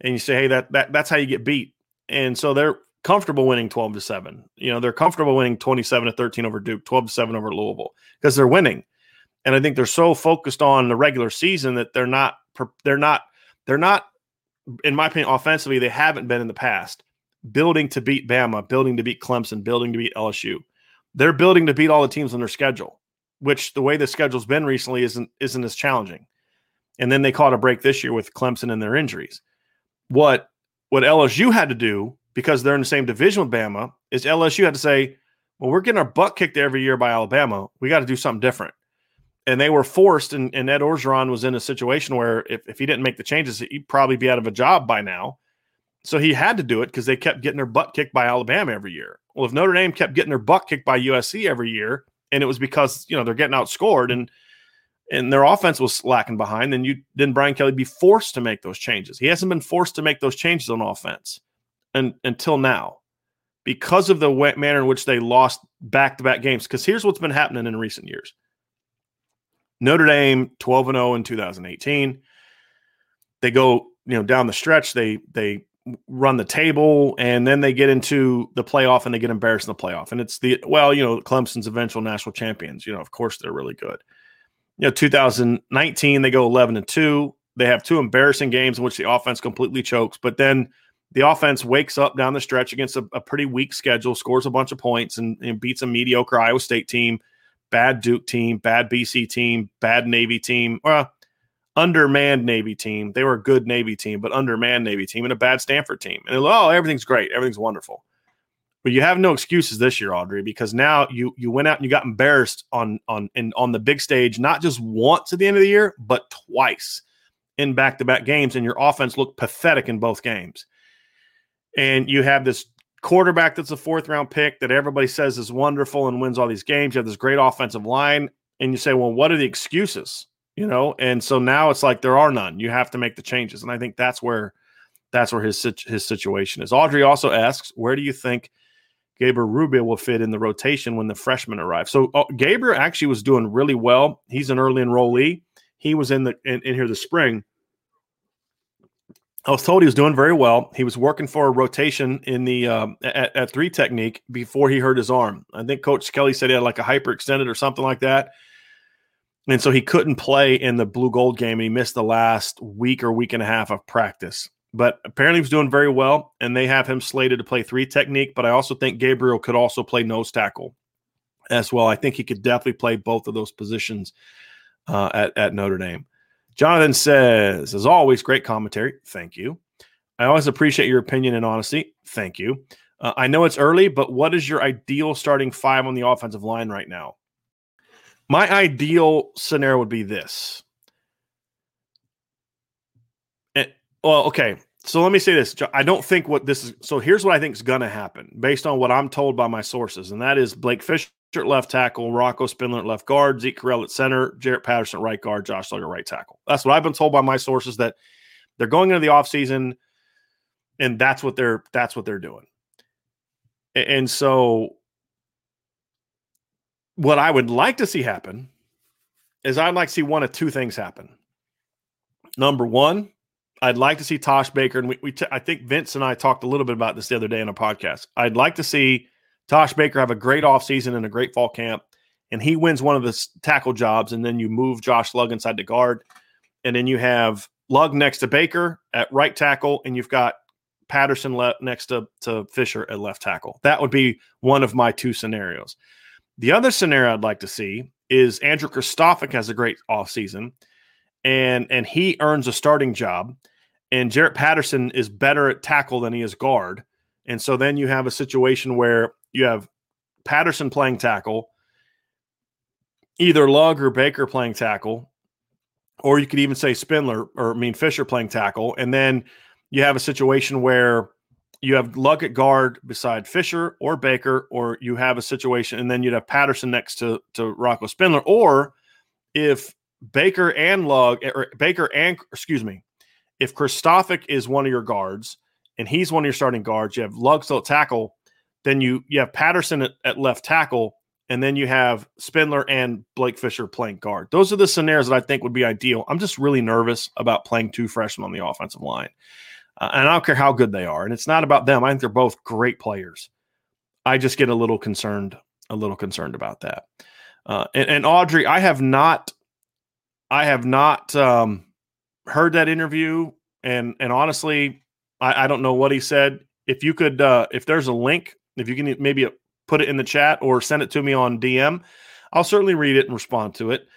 and you say, hey, that's how you get beat. And so they're comfortable winning 12-7. You know, they're comfortable winning 27-13 over Duke, 12-7 over Louisville, because they're winning. And I think they're so focused on the regular season that they're not, in my opinion, offensively, they haven't been in the past, building to beat Bama, building to beat Clemson, building to beat LSU. They're building to beat all the teams on their schedule, which the way the schedule's been recently isn't as challenging. And then they caught a break this year with Clemson and their injuries. What LSU had to do, because they're in the same division with Bama, is LSU had to say, well, we're getting our butt kicked every year by Alabama. We got to do something different. And they were forced, and Ed Orgeron was in a situation where if he didn't make the changes, he'd probably be out of a job by now. So he had to do it because they kept getting their butt kicked by Alabama every year. Well, if Notre Dame kept getting their butt kicked by USC every year, and it was because, you know, they're getting outscored and their offense was lacking behind, then Brian Kelly be forced to make those changes. He hasn't been forced to make those changes on offense until now because of the manner in which they lost back-to-back games. Because here's what's been happening in recent years. Notre Dame 12-0 in 2018. They go, you know, down the stretch, they run the table, and then they get into the playoff and they get embarrassed in the playoff. And it's Clemson's eventual national champions. You know, of course they're really good. You know, 2019 they go 11-2. They have two embarrassing games in which the offense completely chokes, but then the offense wakes up down the stretch against a pretty weak schedule, scores a bunch of points, and beats a mediocre Iowa State team, bad Duke team, bad BC team, bad Navy team, undermanned Navy team. They were a good Navy team, but undermanned Navy team, and a bad Stanford team. And everything's great. Everything's wonderful. But you have no excuses this year, Audrey, because now you went out and you got embarrassed on the big stage, not just once at the end of the year, but twice in back-to-back games, and your offense looked pathetic in both games. And you have this quarterback that's a fourth-round pick that everybody says is wonderful and wins all these games. You have this great offensive line, and you say, well, what are the excuses? You know, and so now it's like there are none. You have to make the changes, and I think that's where his situation is. Audrey also asks, where do you think Gabriel Rubio will fit in the rotation when the freshmen arrive? So Gabriel actually was doing really well. He's an early enrollee. He was in here this spring. I was told he was doing very well. He was working for a rotation in the at three technique before he hurt his arm. I think Coach Kelly said he had like a hyperextended or something like that. And so he couldn't play in the blue-gold game, and he missed the last week or week and a half of practice. But apparently he was doing very well, and they have him slated to play three technique, but I also think Gabriel could also play nose tackle as well. I think he could definitely play both of those positions at Notre Dame. Jonathan says, as always, great commentary. Thank you. I always appreciate your opinion and honesty. Thank you. I know it's early, but what is your ideal starting five on the offensive line right now? My ideal scenario would be this. So let me say this. I don't think what this is. So here's what I think is going to happen based on what I'm told by my sources. And that is Blake Fisher at left tackle, Rocco Spindler at left guard, Zeke Correll at center, Jarrett Patterson at right guard, Josh Lugg at right tackle. That's what I've been told by my sources, that they're going into the offseason and that's what they're doing. And so what I would like to see happen is I'd like to see one of two things happen. Number one, I'd like to see Tosh Baker, and I think Vince and I talked a little bit about this the other day on a podcast. I'd like to see Tosh Baker have a great offseason and a great fall camp, and he wins one of the tackle jobs, and then you move Josh Lugg inside the guard, and then you have Lugg next to Baker at right tackle, and you've got Patterson next to Fisher at left tackle. That would be one of my two scenarios. The other scenario I'd like to see is Andrew Kristofic has a great offseason, and he earns a starting job, and Jarrett Patterson is better at tackle than he is guard. And so then you have a situation where you have Patterson playing tackle, either Lugg or Baker playing tackle, or you could even say Fisher playing tackle. And then you have a situation where you have Lugg at guard beside Fisher or Baker, or you have a situation, and then you'd have Patterson next to Rocco Spindler. Or if Baker and Lugg, or if Kristofic is one of your guards and he's one of your starting guards, you have Lugg still at tackle, then you have Patterson at left tackle, and then you have Spindler and Blake Fisher playing guard. Those are the scenarios that I think would be ideal. I'm just really nervous about playing two freshmen on the offensive line. And I don't care how good they are. And it's not about them. I think they're both great players. I just get a little concerned about that. And Audrey, I have not heard that interview. And honestly, I don't know what he said. If you could, if there's a link, if you can maybe put it in the chat or send it to me on DM, I'll certainly read it and respond to it.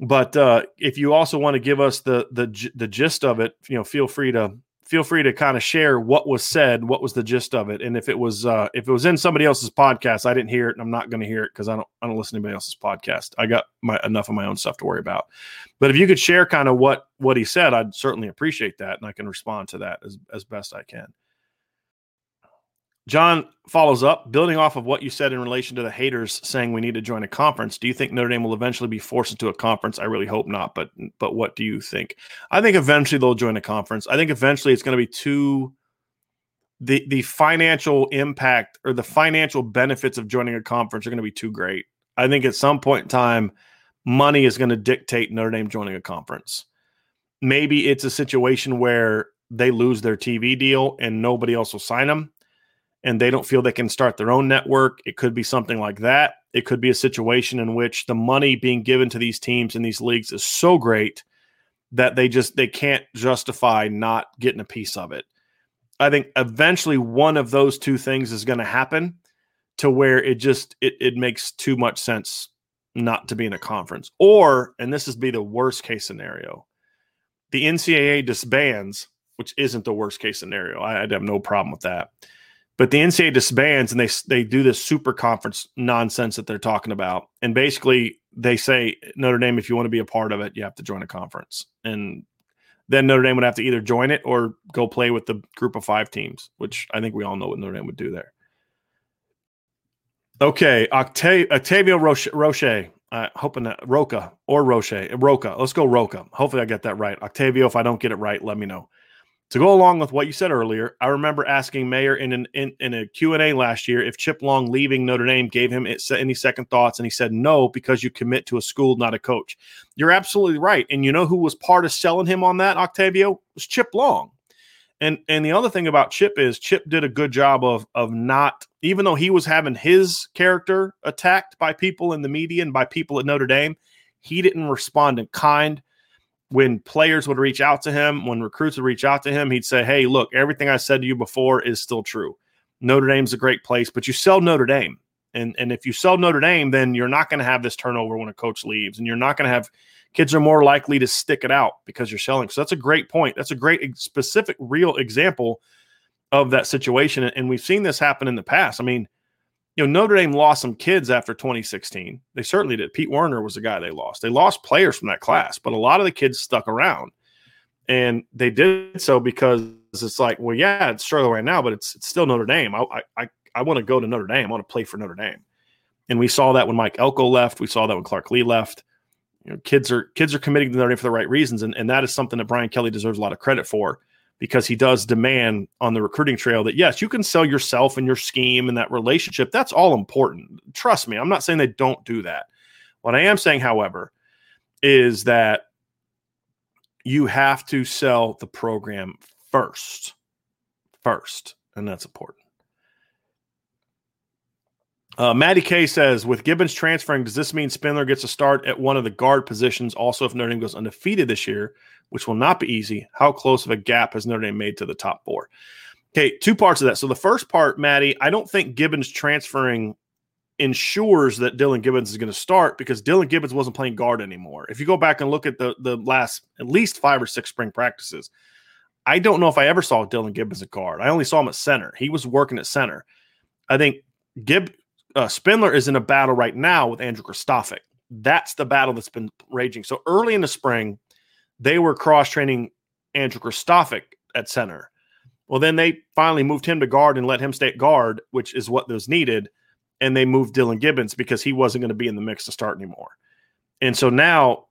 But if you also want to give us the gist of it, you know, feel free to kind of share what was said, what was the gist of it, and if it was in somebody else's podcast, I didn't hear it, and I'm not going to hear it because I don't listen to anybody else's podcast. I got enough of my own stuff to worry about. But if you could share kind of what he said, I'd certainly appreciate that, and I can respond to that as best I can. John follows up, building off of what you said in relation to the haters saying we need to join a conference. Do you think Notre Dame will eventually be forced into a conference? I really hope not, but what do you think? I think eventually they'll join a conference. I think eventually it's going to be the financial impact or the financial benefits of joining a conference are going to be too great. I think at some point in time, money is going to dictate Notre Dame joining a conference. Maybe it's a situation where they lose their TV deal and nobody else will sign them, and they don't feel they can start their own network. It could be something like that. It could be a situation in which the money being given to these teams and these leagues is so great that they can't justify not getting a piece of it. I think eventually one of those two things is going to happen to where it makes too much sense not to be in a conference. Or, and this is be the worst case scenario, the NCAA disbands, which isn't the worst case scenario. I'd have no problem with that. But the NCAA disbands and they do this super conference nonsense that they're talking about. And basically they say, Notre Dame, if you want to be a part of it, you have to join a conference. And then Notre Dame would have to either join it or go play with the group of 5 teams, which I think we all know what Notre Dame would do there. Okay, Octavio Roche. Hoping that Roca or Roche. Roca. Let's go Roca. Hopefully I get that right. Octavio, if I don't get it right, let me know. To go along with what you said earlier, I remember asking Mayer in a Q&A last year if Chip Long leaving Notre Dame gave him any second thoughts, and he said no because you commit to a school, not a coach. You're absolutely right, and you know who was part of selling him on that, Octavio? It was Chip Long. And the other thing about Chip is Chip did a good job of not, even though he was having his character attacked by people in the media and by people at Notre Dame, he didn't respond in kind. When players would reach out to him, when recruits would reach out to him, he'd say, hey, look, everything I said to you before is still true. Notre Dame's a great place, but you sell Notre Dame. And if you sell Notre Dame, then you're not going to have this turnover when a coach leaves, and you're not going to have kids are more likely to stick it out because you're selling. So that's a great point. That's a great specific real example of that situation. And we've seen this happen in the past. I mean, you know, Notre Dame lost some kids after 2016. They certainly did. Pete Werner was the guy they lost. They lost players from that class, but a lot of the kids stuck around. And they did so because it's like, well, yeah, it's struggling right now, but it's still Notre Dame. I want to go to Notre Dame. I want to play for Notre Dame. And we saw that when Mike Elko left. We saw that when Clark Lee left. You know, kids are committing to Notre Dame for the right reasons, and that is something that Brian Kelly deserves a lot of credit for, because he does demand on the recruiting trail that, yes, you can sell yourself and your scheme and that relationship. That's all important. Trust me. I'm not saying they don't do that. What I am saying, however, is that you have to sell the program first, and that's important. Maddie K says, with Gibbons transferring, does this mean Spindler gets a start at one of the guard positions? Also, if Notre Dame goes undefeated this year, which will not be easy, how close of a gap has Notre Dame made to the top 4? Okay, two parts of that. So the first part, Maddie, I don't think Gibbons transferring ensures that Dylan Gibbons is going to start, because Dylan Gibbons wasn't playing guard anymore. If you go back and look at the last at least 5 or 6 spring practices, I don't know if I ever saw Dylan Gibbons at guard. I only saw him at center. He was working at center. I think Spindler is in a battle right now with Andrew Kristofic. That's the battle that's been raging. So early in the spring, they were cross-training Andrew Kristofic at center. Well, then they finally moved him to guard and let him stay at guard, which is what was needed, and they moved Dylan Gibbons because he wasn't going to be in the mix to start anymore. And so now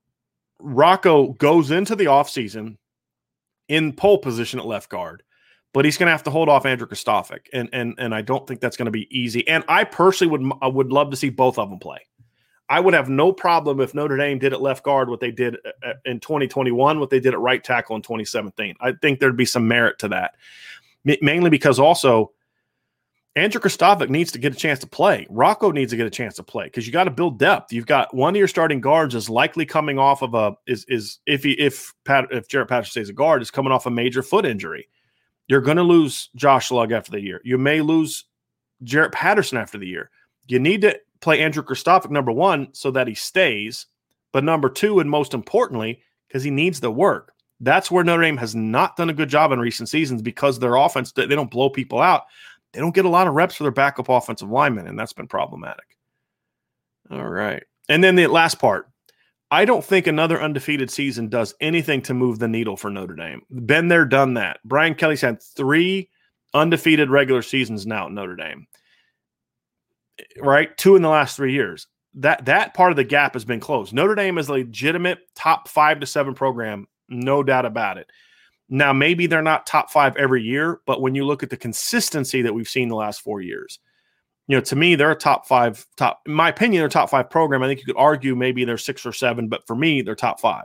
Rocco goes into the offseason in pole position at left guard, but he's going to have to hold off Andrew Kristofic, and I don't think that's going to be easy. And I personally would love to see both of them play. I would have no problem if Notre Dame did at left guard what they did in 2021, what they did at right tackle in 2017. I think there'd be some merit to that, mainly because also Andrew Kristofic needs to get a chance to play. Rocco needs to get a chance to play because you got to build depth. You've got one of your starting guards is likely coming off of a if Jarrett Patterson stays a guard, is coming off a major foot injury. You're going to lose Josh Lugg after the year. You may lose Jarrett Patterson after the year. You need to play Andrew Kristofic, number one, so that he stays, but number two, and most importantly, because he needs the work. That's where Notre Dame has not done a good job in recent seasons because their offense, they don't blow people out. They don't get a lot of reps for their backup offensive linemen, and that's been problematic. All right. And then the last part. I don't think another undefeated season does anything to move the needle for Notre Dame. Been there, done that. Brian Kelly's had 3 undefeated regular seasons now at Notre Dame, right? 2 in the last 3 years. That part of the gap has been closed. Notre Dame is a legitimate top 5 to 7 program, no doubt about it. Now, maybe they're not top 5 every year, but when you look at the consistency that we've seen the last 4 years, to me, they're a top five, in my opinion, they're a top 5 program. I think you could argue maybe they're 6 or 7, but for me, they're top 5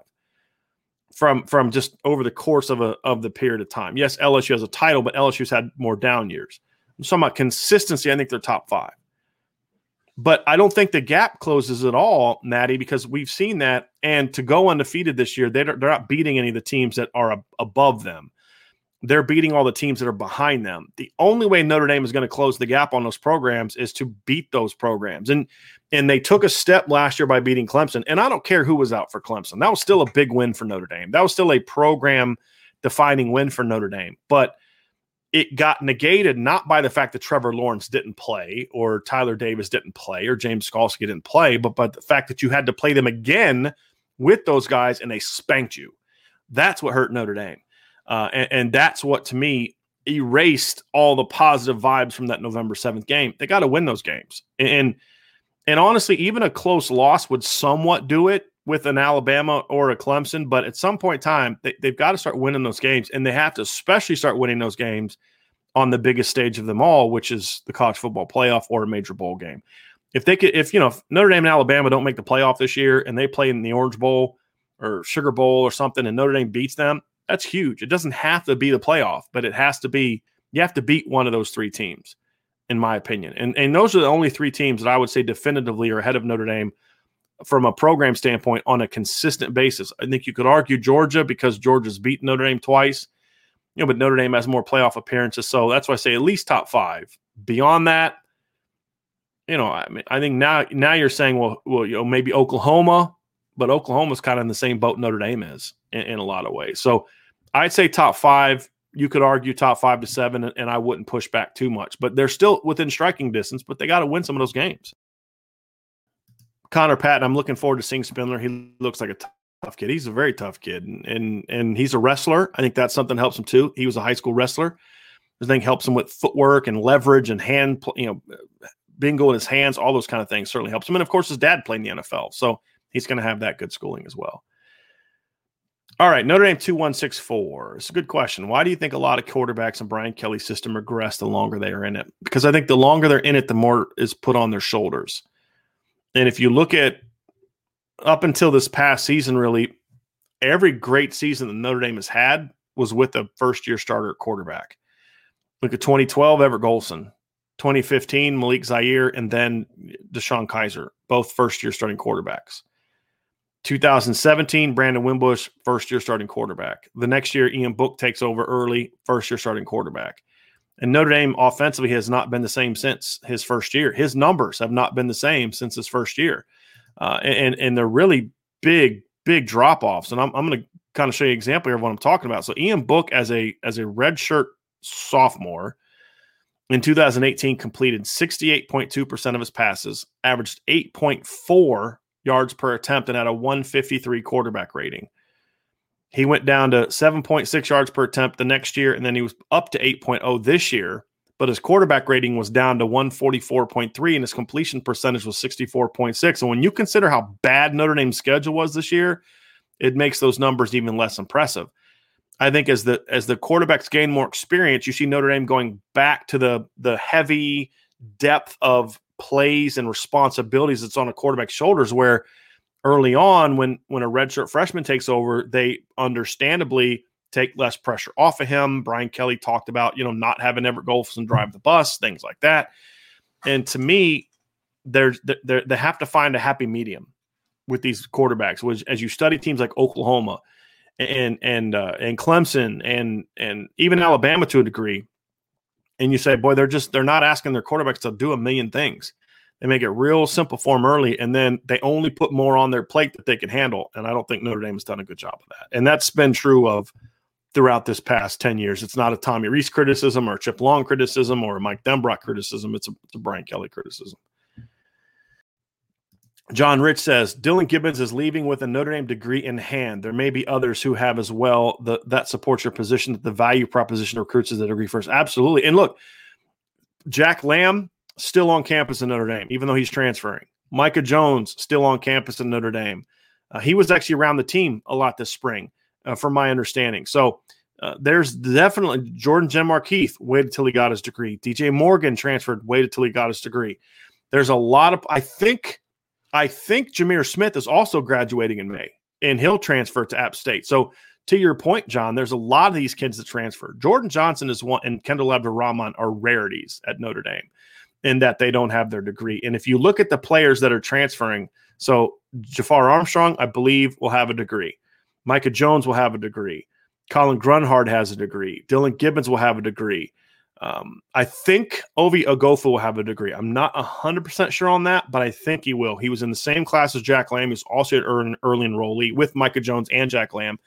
from just over the course of the period of time. Yes, LSU has a title, but LSU's had more down years. I'm talking about consistency. I think they're top 5, but I don't think the gap closes at all, Natty, because we've seen that. And to go undefeated this year, they're not beating any of the teams that are above them. They're beating all the teams that are behind them. The only way Notre Dame is going to close the gap on those programs is to beat those programs. And they took a step last year by beating Clemson. And I don't care who was out for Clemson. That was still a big win for Notre Dame. That was still a program-defining win for Notre Dame. But it got negated not by the fact that Trevor Lawrence didn't play or Tyler Davis didn't play or James Skalski didn't play, but by the fact that you had to play them again with those guys and they spanked you. That's what hurt Notre Dame. And that's what, to me, erased all the positive vibes from that November 7th game. They got to win those games. And honestly, even a close loss would somewhat do it with an Alabama or a Clemson. But at some point in time, they've got to start winning those games. And they have to especially start winning those games on the biggest stage of them all, which is the college football playoff or a major bowl game. If they could, if Notre Dame and Alabama don't make the playoff this year and they play in the Orange Bowl or Sugar Bowl or something and Notre Dame beats them, that's huge. It doesn't have to be the playoff, but it has to be, you have to beat one of those 3 teams, in my opinion. And those are the only 3 teams that I would say definitively are ahead of Notre Dame from a program standpoint on a consistent basis. I think you could argue Georgia because Georgia's beaten Notre Dame twice, but Notre Dame has more playoff appearances. So that's why I say at least top 5. Beyond that, I mean, I think now you're saying, maybe Oklahoma, but Oklahoma's kind of in the same boat Notre Dame is in a lot of ways. So I'd say top 5. You could argue top 5 to 7, and I wouldn't push back too much. But they're still within striking distance, but they got to win some of those games. Connor Patton, I'm looking forward to seeing Spindler. He looks like a tough kid. He's a very tough kid, and he's a wrestler. I think that's something that helps him too. He was a high school wrestler. I think helps him with footwork and leverage and hand, bingo in his hands, all those kind of things certainly helps him. And, of course, his dad played in the NFL, so he's going to have that good schooling as well. All right, Notre Dame 2164. It's a good question. Why do you think a lot of quarterbacks in Brian Kelly's system regress the longer they are in it? Because I think the longer they're in it, the more is put on their shoulders. And if you look at up until this past season, really, every great season that Notre Dame has had was with a first-year starter quarterback. Look at 2012, Everett Golson. 2015, Malik Zaire, and then Deshaun Kaiser, both first-year starting quarterbacks. 2017, Brandon Wimbush, first-year starting quarterback. The next year, Ian Book takes over early, first-year starting quarterback. And Notre Dame offensively has not been the same since his first year. His numbers have not been the same since his first year. And they're really big, big drop-offs. And I'm going to kind of show you an example here of what I'm talking about. So Ian Book, as a redshirt sophomore, in 2018 completed 68.2% of his passes, averaged 8.4 yards per attempt, and had a 153 quarterback rating. He went down to 7.6 yards per attempt the next year, and then he was up to 8.0 this year, but his quarterback rating was down to 144.3, and his completion percentage was 64.6. And when you consider how bad Notre Dame's schedule was this year, it makes those numbers even less impressive. I think as the quarterbacks gain more experience, you see Notre Dame going back to the heavy depth of plays and responsibilities that's on a quarterback's shoulders, where early on when a redshirt freshman takes over, they understandably take less pressure off of him. Brian Kelly talked about, not having Everett Golfson drive the bus, things like that. And to me, they have to find a happy medium with these quarterbacks, which as you study teams like Oklahoma and Clemson and even Alabama to a degree, and you say, boy, they're not asking their quarterbacks to do a million things. They make it real simple for them early, and then they only put more on their plate that they can handle. And I don't think Notre Dame has done a good job of that. And that's been true of throughout this past 10 years. It's not a Tommy Rees criticism or a Chip Long criticism or a Mike Denbrock criticism. It's a Brian Kelly criticism. John Rich says, Dylan Gibbons is leaving with a Notre Dame degree in hand. There may be others who have as well. That supports your position that the value proposition recruits is a degree first. Absolutely. And look, Jack Lamb, still on campus in Notre Dame, even though he's transferring. Micah Jones, still on campus in Notre Dame. He was actually around the team a lot this spring, from my understanding. So there's definitely Jordan Jenmark Heath waited till he got his degree. DJ Morgan transferred, waited till he got his degree. There's a lot of, I think Jameer Smith is also graduating in May, and he'll transfer to App State. So to your point, John, there's a lot of these kids that transfer. Jordan Johnson is one, and Kendall Abdur-Rahman are rarities at Notre Dame in that they don't have their degree. And if you look at the players that are transferring, so Jafar Armstrong, I believe, will have a degree. Micah Jones will have a degree. Colin Grunhard has a degree. Dylan Gibbons will have a degree. I think Ovie Oghoufo will have a degree. I'm not 100% sure on that, but I think he will. He was in the same class as Jack Lamb. He was also an early enrollee with Micah Jones and Jack Lamb.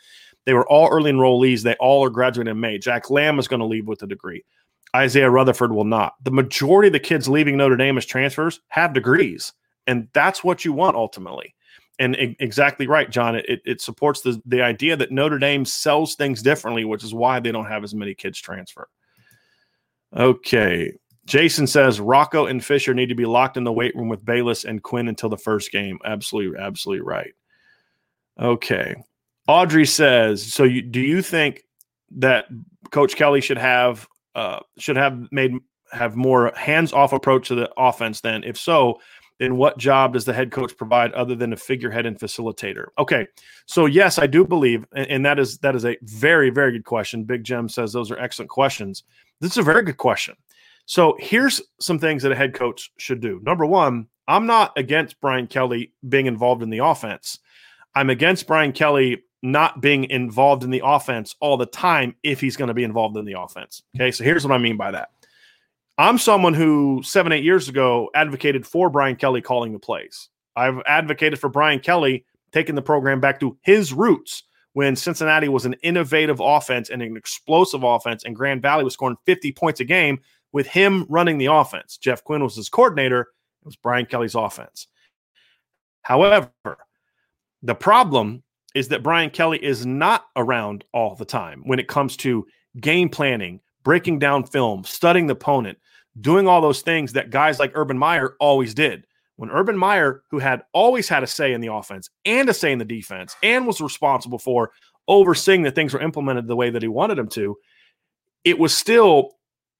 They were all early enrollees. They all are graduating in May. Jack Lamb is going to leave with a degree. Isaiah Rutherford will not. The majority of the kids leaving Notre Dame as transfers have degrees, and that's what you want ultimately. And exactly right, John. It supports the idea that Notre Dame sells things differently, which is why they don't have as many kids transfer. Okay. Jason says Rocco and Fisher need to be locked in the weight room with Bayless and Quinn until the first game. Absolutely, absolutely right. Okay. Audrey says, so do you think that Coach Kelly should have more hands-off approach to the offense then? If so, then what job does the head coach provide other than a figurehead and facilitator? Okay. So yes, I do believe, and that is a very, very good question. Big Jim says those are excellent questions. This is a very good question. So here's some things that a head coach should do. Number one, I'm not against Brian Kelly being involved in the offense. I'm against Brian Kelly not being involved in the offense all the time if he's going to be involved in the offense. Okay, so here's what I mean by that. I'm someone who 7-8 years ago advocated for Brian Kelly calling the plays. I've advocated for Brian Kelly taking the program back to his roots when Cincinnati was an innovative offense and an explosive offense, and Grand Valley was scoring 50 points a game with him running the offense. Jeff Quinn was his coordinator. It was Brian Kelly's offense. However, the problem is that Brian Kelly is not around all the time when it comes to game planning, breaking down film, studying the opponent, doing all those things that guys like Urban Meyer always did. When Urban Meyer, who had always had a say in the offense and a say in the defense and was responsible for overseeing that things were implemented the way that he wanted them to, it was still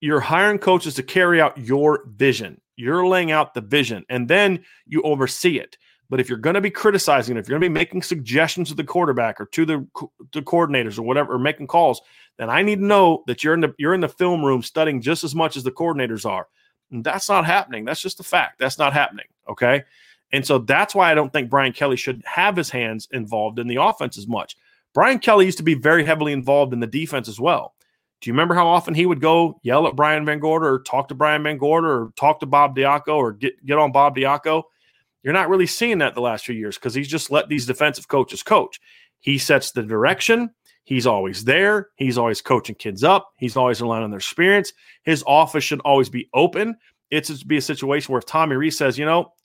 you're hiring coaches to carry out your vision. You're laying out the vision, and then you oversee it. But if you're going to be criticizing, if you're going to be making suggestions to the quarterback or to the coordinators or whatever, or making calls, then I need to know that you're in the film room studying just as much as the coordinators are. And that's not happening. That's just a fact. That's not happening. Okay. And so that's why I don't think Brian Kelly should have his hands involved in the offense as much. Brian Kelly used to be very heavily involved in the defense as well. Do you remember how often he would go yell at Brian Van Gorder or talk to Brian Van Gorder or talk to Bob Diaco or get on Bob Diaco? You're not really seeing that the last few years because he's just let these defensive coaches coach. He sets the direction. He's always there. He's always coaching kids up. He's always relying on their experience. His office should always be open. It should be a situation where if Tommy Rees says,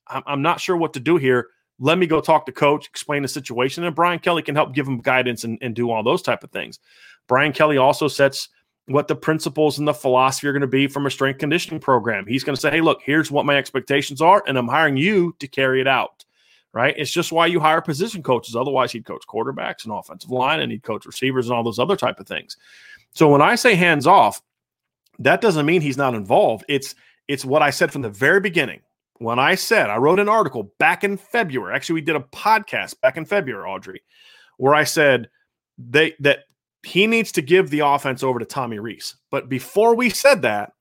I'm not sure what to do here, let me go talk to coach, explain the situation, and Brian Kelly can help give him guidance and do all those type of things. Brian Kelly also sets what the principles and the philosophy are going to be from a strength conditioning program. He's going to say, hey, look, here's what my expectations are, and I'm hiring you to carry it out, right? It's just why you hire position coaches. Otherwise, he'd coach quarterbacks and offensive line, and he'd coach receivers and all those other type of things. So when I say hands off, that doesn't mean he's not involved. It's what I said from the very beginning. when I said, I wrote an article back in February. Actually, we did a podcast back in February, Audrey, where I said that he needs to give the offense over to Tommy Rees. But before we said that,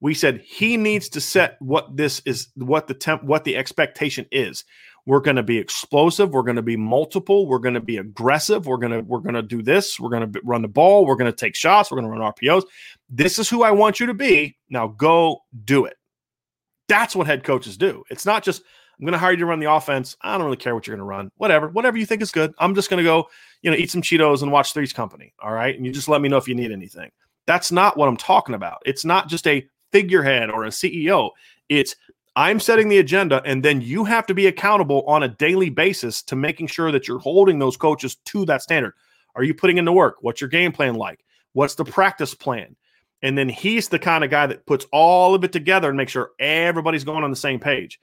we said he needs to set what this is, what the expectation is. We're going to be explosive. We're going to be multiple. We're going to be aggressive. We're going to do this. We're going to run the ball. We're going to take shots. We're going to run RPOs. This is who I want you to be. Now go do it. That's what head coaches do. It's not just, I'm going to hire you to run the offense. I don't really care what you're going to run. Whatever you think is good. I'm just going to go, eat some Cheetos and watch Three's Company. All right. And you just let me know if you need anything. That's not what I'm talking about. It's not just a figurehead or a CEO. It's, I'm setting the agenda, and then you have to be accountable on a daily basis to making sure that you're holding those coaches to that standard. Are you putting in the work? What's your game plan like? What's the practice plan? And then he's the kind of guy that puts all of it together and makes sure everybody's going on the same page.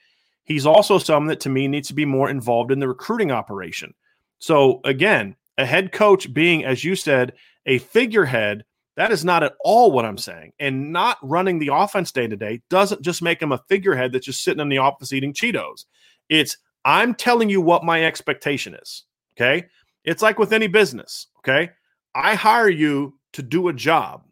He's also someone that, to me, needs to be more involved in the recruiting operation. So, again, a head coach being, as you said, a figurehead, that is not at all what I'm saying. And not running the offense day-to-day doesn't just make him a figurehead that's just sitting in the office eating Cheetos. It's, I'm telling you what my expectation is, okay? It's like with any business, okay? I hire you to do a job.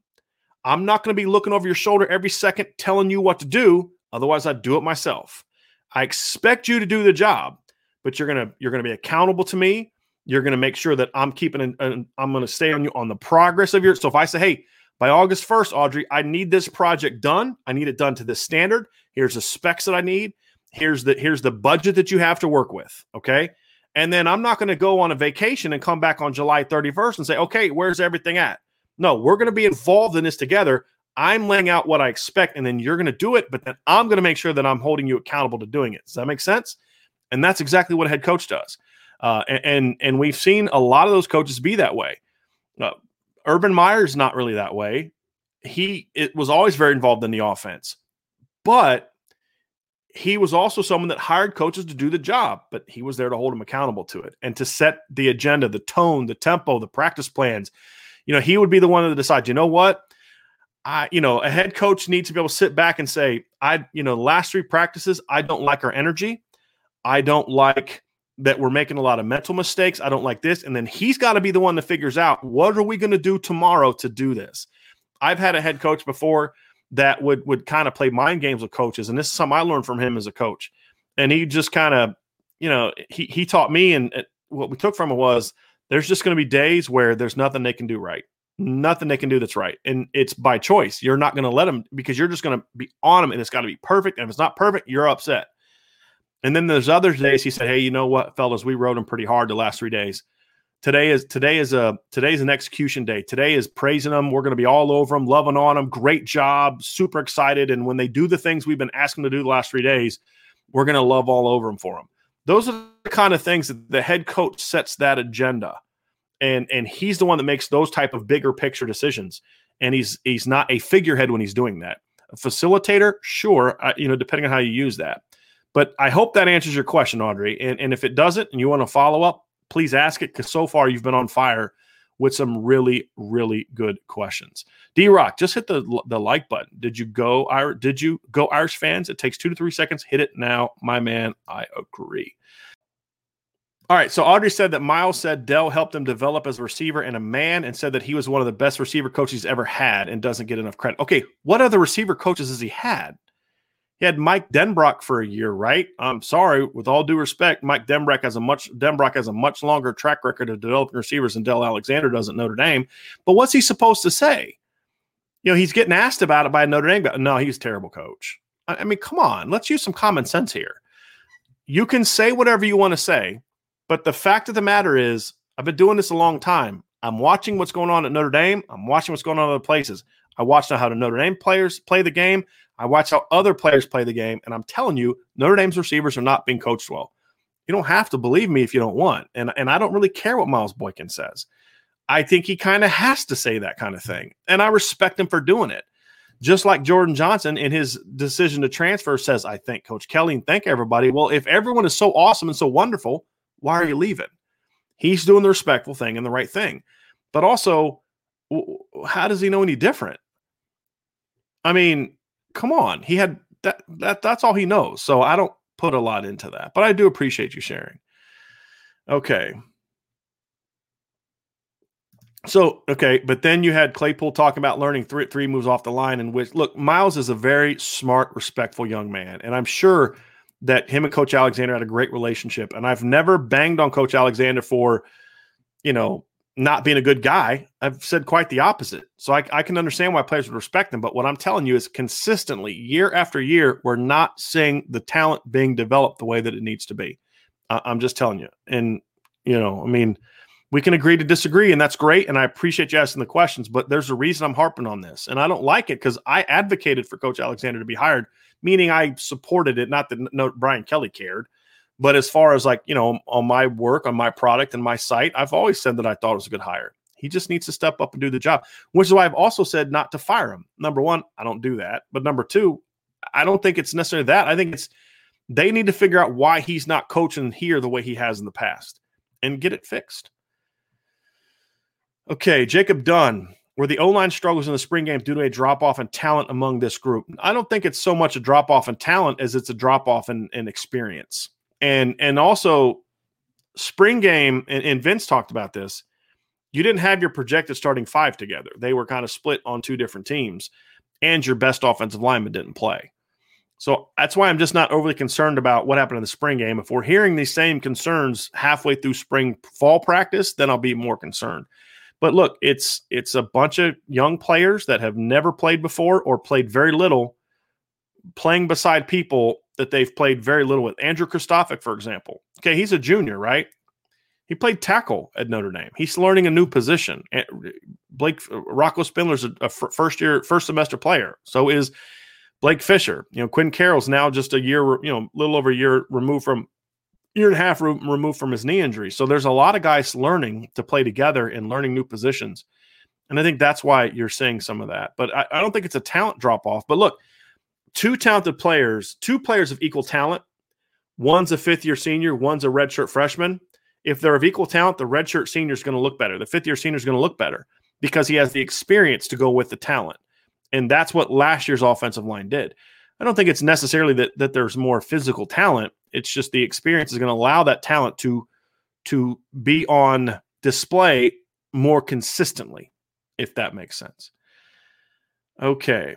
I'm not going to be looking over your shoulder every second telling you what to do. Otherwise, I'd do it myself. I expect you to do the job, but you're going to be accountable to me. You're going to make sure that I'm keeping I'm going to stay on you on the progress of your. So if I say, hey, by August 1st, Audrey, I need this project done. I need it done to this standard. Here's the specs that I need. Here's the budget that you have to work with. Okay. And then I'm not going to go on a vacation and come back on July 31st and say, okay, where's everything at? No, we're going to be involved in this together. I'm laying out what I expect, and then you're going to do it, but then I'm going to make sure that I'm holding you accountable to doing it. Does that make sense? And that's exactly what a head coach does. And we've seen a lot of those coaches be that way. Urban Meyer's not really that way. It was always very involved in the offense, but he was also someone that hired coaches to do the job, but he was there to hold them accountable to it and to set the agenda, the tone, the tempo, the practice plans. He would be the one to decide, you know what? A head coach needs to be able to sit back and say, last three practices, I don't like our energy. I don't like that we're making a lot of mental mistakes. I don't like this. And then he's got to be the one that figures out, what are we going to do tomorrow to do this? I've had a head coach before that would kind of play mind games with coaches. And this is something I learned from him as a coach. And he just kind of, he taught me, and what we took from it was, there's just going to be days where there's nothing they can do right. Nothing they can do that's right. And it's by choice. You're not going to let them, because you're just going to be on them, and it's got to be perfect. And if it's not perfect, you're upset. And then there's other days he said, hey, you know what, fellas, we rode them pretty hard the last 3 days. Today's an execution day. Today is praising them. We're going to be all over them, loving on them. Great job. Super excited. And when they do the things we've been asking them to do the last 3 days, we're going to love all over them for them. Those are the kind of things that the head coach sets that agenda, and he's the one that makes those type of bigger picture decisions. And he's not a figurehead when he's doing that. A facilitator, sure, depending on how you use that. But I hope that answers your question, Audrey. And if it doesn't, and you want to follow up, please ask it, because so far you've been on fire with some really, really good questions. D-Rock, just hit the like button. Did you go Irish fans? It takes 2 to 3 seconds. Hit it now. My man, I agree. All right, so Audrey said that Miles said Dell helped him develop as a receiver and a man, and said that he was one of the best receiver coaches he's ever had and doesn't get enough credit. Okay, what other receiver coaches has he had? He had Mike Denbrock for a year, right? I'm sorry, with all due respect, Mike Denbrock has a much longer track record of developing receivers than Dell Alexander does at Notre Dame. But what's he supposed to say? He's getting asked about it by Notre Dame. No, he's a terrible coach. I mean, come on, let's use some common sense here. You can say whatever you want to say, but the fact of the matter is, I've been doing this a long time. I'm watching what's going on at Notre Dame. I'm watching what's going on in other places. I watched how the Notre Dame players play the game. I watch how other players play the game, and I'm telling you, Notre Dame's receivers are not being coached well. You don't have to believe me if you don't want, and I don't really care what Miles Boykin says. I think he kind of has to say that kind of thing, and I respect him for doing it. Just like Jordan Johnson in his decision to transfer says, I thank Coach Kelly and thank everybody. Well, if everyone is so awesome and so wonderful, why are you leaving? He's doing the respectful thing and the right thing. But also, how does he know any different? I mean, come on. He had that's all he knows. So I don't put a lot into that, but I do appreciate you sharing. Okay. So, okay, but then you had Claypool talking about learning three moves off the line, in which, look, Miles is a very smart, respectful young man, and I'm sure that him and Coach Alexander had a great relationship, and I've never banged on Coach Alexander for, you know, not being a good guy. I've said quite the opposite. So I can understand why players would respect him, but what I'm telling you is consistently, year after year, we're not seeing the talent being developed the way that it needs to be. I'm just telling you. And, you know, I mean, we can agree to disagree, and that's great, and I appreciate you asking the questions, but there's a reason I'm harping on this, and I don't like it because I advocated for Coach Alexander to be hired, meaning I supported it, not that Brian Kelly cared, but as far as, like, you know, on my work, on my product, and my site, I've always said that I thought it was a good hire. He just needs to step up and do the job, which is why I've also said not to fire him. Number one, I don't do that, but number two, I don't think it's necessarily that. I think it's they need to figure out why he's not coaching here the way he has in the past and get it fixed. Okay, Jacob Dunn. Were the O-line struggles in the spring game due to a drop-off in talent among this group? I don't think it's so much a drop-off in talent as it's a drop-off in experience. And also, spring game, and Vince talked about this, you didn't have your projected starting five together. They were kind of split on two different teams, and your best offensive lineman didn't play. So that's why I'm just not overly concerned about what happened in the spring game. If we're hearing these same concerns halfway through fall practice, then I'll be more concerned. But look, it's a bunch of young players that have never played before or played very little, playing beside people that they've played very little with. Andrew Kristofic, for example. Okay, he's a junior, right? He played tackle at Notre Dame. He's learning a new position. Rocco Spindler's a first semester player. So is Blake Fisher. You know, Quinn Carroll's now just a year, you know, little over a year removed from. Year and a half removed from his knee injury. So there's a lot of guys learning to play together and learning new positions. And I think that's why you're seeing some of that. But I don't think it's a talent drop-off. But look, two talented players, two players of equal talent, one's a fifth-year senior, one's a redshirt freshman. If they're of equal talent, the redshirt senior is going to look better. The fifth-year senior is going to look better because he has the experience to go with the talent. And that's what last year's offensive line did. I don't think it's necessarily that there's more physical talent. It's just the experience is going to allow that talent to be on display more consistently, if that makes sense. Okay.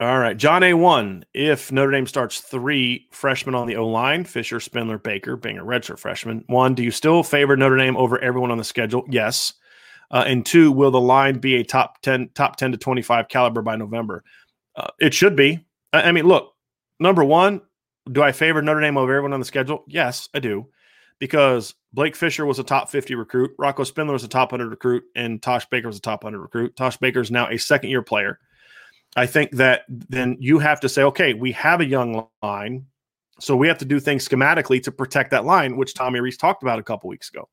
All right. John A1, if Notre Dame starts three freshmen on the O-line, Fisher, Spindler, Baker, being a redshirt freshman, one, do you still favor Notre Dame over everyone on the schedule? Yes. And two, will the line be a top 10 to 25 caliber by November? It should be. I mean, look, number one, do I favor Notre Dame over everyone on the schedule? Yes, I do, because Blake Fisher was a top 50 recruit. Rocco Spindler was a top 100 recruit, and Tosh Baker was a top 100 recruit. Tosh Baker is now a second-year player. I think that then you have to say, okay, we have a young line, so we have to do things schematically to protect that line, which Tommy Rees talked about a couple weeks ago.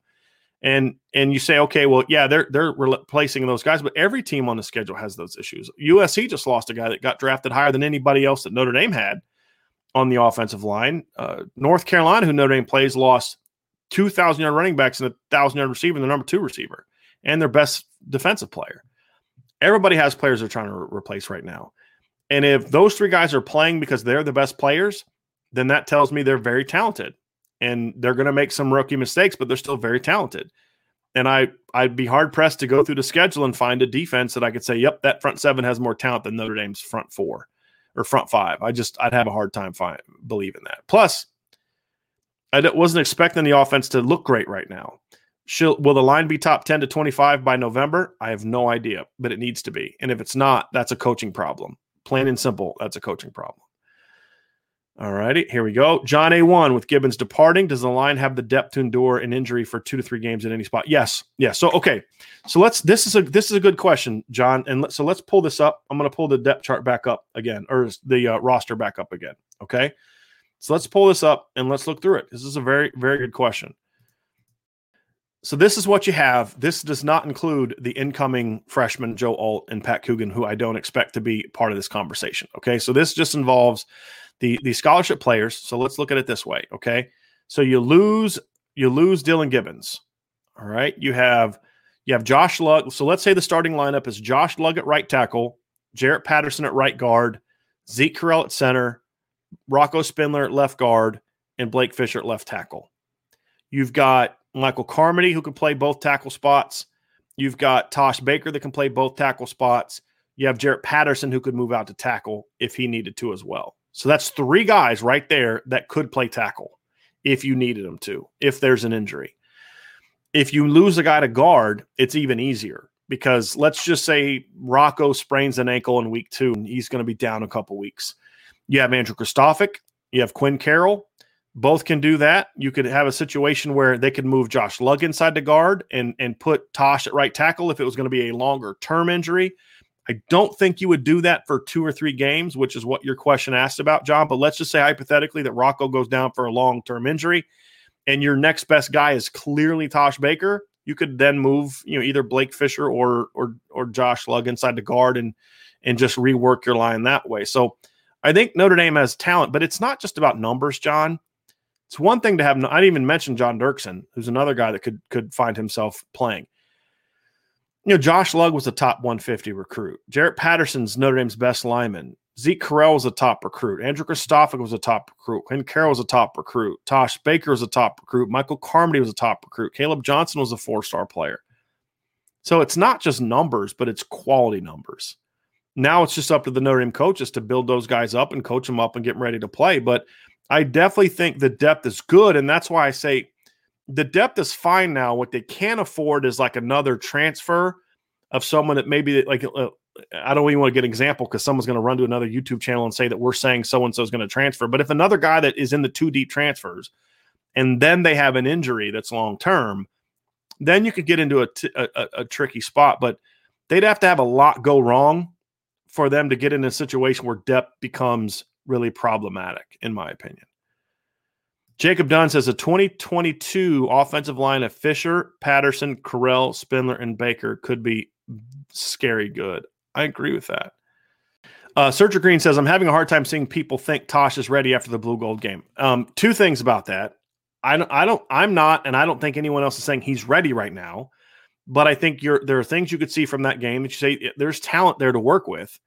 And you say, okay, well, yeah, they're replacing those guys, but every team on the schedule has those issues. USC just lost a guy that got drafted higher than anybody else that Notre Dame had on the offensive line. North Carolina, who Notre Dame plays, lost 2,000-yard running backs and 1,000-yard receiver and their number two receiver and their best defensive player. Everybody has players they're trying to replace right now. And if those three guys are playing because they're the best players, then that tells me they're very talented. And they're going to make some rookie mistakes, but they're still very talented. And I'd be hard-pressed to go through the schedule and find a defense that I could say, yep, that front seven has more talent than Notre Dame's front four. Or front five. I'd have a hard time believing that. Plus, I wasn't expecting the offense to look great right now. Will the line be top 10 to 25 by November? I have no idea, but it needs to be. And if it's not, that's a coaching problem. Plain and simple, that's a coaching problem. All righty, here we go. John A1, with Gibbons departing, does the line have the depth to endure an injury for 2 to 3 games at any spot? Yes. Yes. So, okay. So this is a good question, John. And so let's pull this up. I'm going to pull the depth chart back up again, or the roster back up again. Okay. So let's pull this up and let's look through it. This is a very, very good question. So this is what you have. This does not include the incoming freshmen, Joe Alt and Pat Coogan, who I don't expect to be part of this conversation. Okay. So this just involves the scholarship players. So let's look at it this way, okay? So you lose Dylan Gibbons. All right? You have Josh Lugg. So let's say the starting lineup is Josh Lugg at right tackle, Jarrett Patterson at right guard, Zeke Correll at center, Rocco Spindler at left guard, and Blake Fisher at left tackle. You've got Michael Carmody, who can play both tackle spots. You've got Tosh Baker that can play both tackle spots. You have Jarrett Patterson, who could move out to tackle if he needed to as well. So that's three guys right there that could play tackle if you needed them to, if there's an injury. If you lose a guy to guard, it's even easier because let's just say Rocco sprains an ankle in week 2 and he's going to be down a couple weeks. You have Andrew Kristofic. You have Quinn Carroll. Both can do that. You could have a situation where they could move Josh Lugg inside the guard and put Tosh at right tackle if it was going to be a longer-term injury. I don't think you would do that for 2 or 3 games, which is what your question asked about, John. But let's just say hypothetically that Rocco goes down for a long-term injury and your next best guy is clearly Tosh Baker. You could then move, either Blake Fisher or Josh Lugg inside the guard and just rework your line that way. So I think Notre Dame has talent, but it's not just about numbers, John. It's one thing to have – I didn't even mention John Dirksen, who's another guy that could find himself playing. Josh Lugg was a top 150 recruit. Jarrett Patterson's Notre Dame's best lineman. Zeke Correll was a top recruit. Andrew Kristofic was a top recruit. Quinn Carroll was a top recruit. Tosh Baker was a top recruit. Michael Carmody was a top recruit. Caleb Johnson was a 4-star player. So it's not just numbers, but it's quality numbers. Now it's just up to the Notre Dame coaches to build those guys up and coach them up and get them ready to play. But I definitely think the depth is good, and that's why I say the depth is fine now. What they can't afford is like another transfer of someone that maybe like I don't even want to get an example because someone's going to run to another YouTube channel and say that we're saying so-and-so is going to transfer. But if another guy that is in the 2 deep transfers and then they have an injury that's long-term, then you could get into a tricky spot. But they'd have to have a lot go wrong for them to get in a situation where depth becomes really problematic, in my opinion. Jacob Dunn says, a 2022 offensive line of Fisher, Patterson, Correll, Spindler, and Baker could be scary good. I agree with that. Searcher Green says, I'm having a hard time seeing people think Tosh is ready after the Blue Gold game. 2 things about that. I'm not, and I don't think anyone else is saying he's ready right now, but I think there are things you could see from that game that you say there's talent there to work with.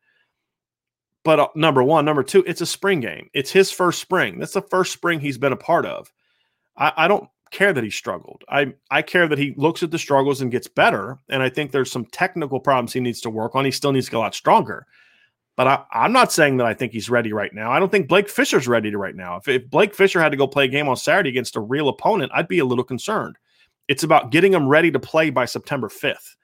But number one, number two, it's a spring game. It's his first spring. That's the first spring he's been a part of. I don't care that he struggled. I care that he looks at the struggles and gets better. And I think there's some technical problems he needs to work on. He still needs to get a lot stronger. But I'm not saying that I think he's ready right now. I don't think Blake Fisher's ready right now. If Blake Fisher had to go play a game on Saturday against a real opponent, I'd be a little concerned. It's about getting him ready to play by September 5th.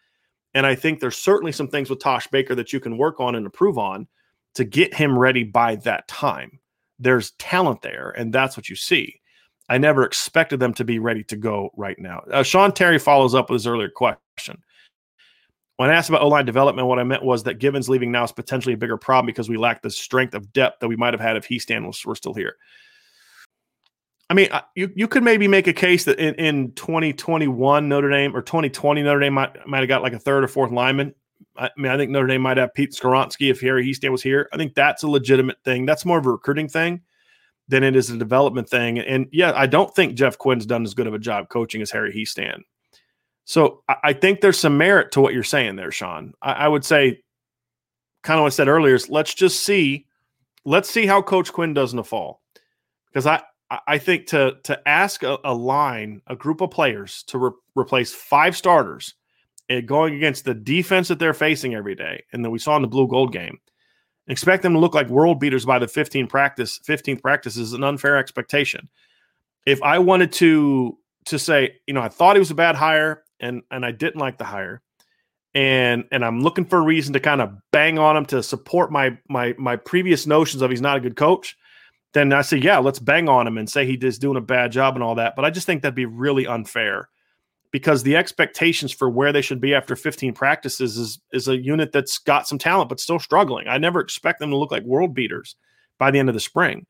And I think there's certainly some things with Tosh Baker that you can work on and improve on to get him ready by that time. There's talent there, and that's what you see. I never expected them to be ready to go right now. Sean Terry follows up with his earlier question. When I asked about O-line development, what I meant was that Gibbons leaving now is potentially a bigger problem because we lack the strength of depth that we might have had if Heastan were still here. I mean, you could maybe make a case that in 2021 Notre Dame or 2020 Notre Dame might have got like a 3rd or 4th lineman. I mean, I think Notre Dame might have Pete Skoronski if Harry Heastan was here. I think that's a legitimate thing. That's more of a recruiting thing than it is a development thing. And yeah, I don't think Jeff Quinn's done as good of a job coaching as Harry Heastan. So I think there's some merit to what you're saying there, Sean. I would say kind of what I said earlier is let's see how Coach Quinn does in the fall. Because I think to ask a line, a group of players to replace 5 starters and going against the defense that they're facing every day and that we saw in the Blue Gold game, expect them to look like world beaters by the 15th practice is an unfair expectation. If I wanted to say, I thought he was a bad hire and I didn't like the hire and I'm looking for a reason to kind of bang on him to support my previous notions of he's not a good coach, then I say, yeah, let's bang on him and say he is doing a bad job and all that. But I just think that'd be really unfair, because the expectations for where they should be after 15 practices is a unit that's got some talent but still struggling. I never expect them to look like world beaters by the end of the spring.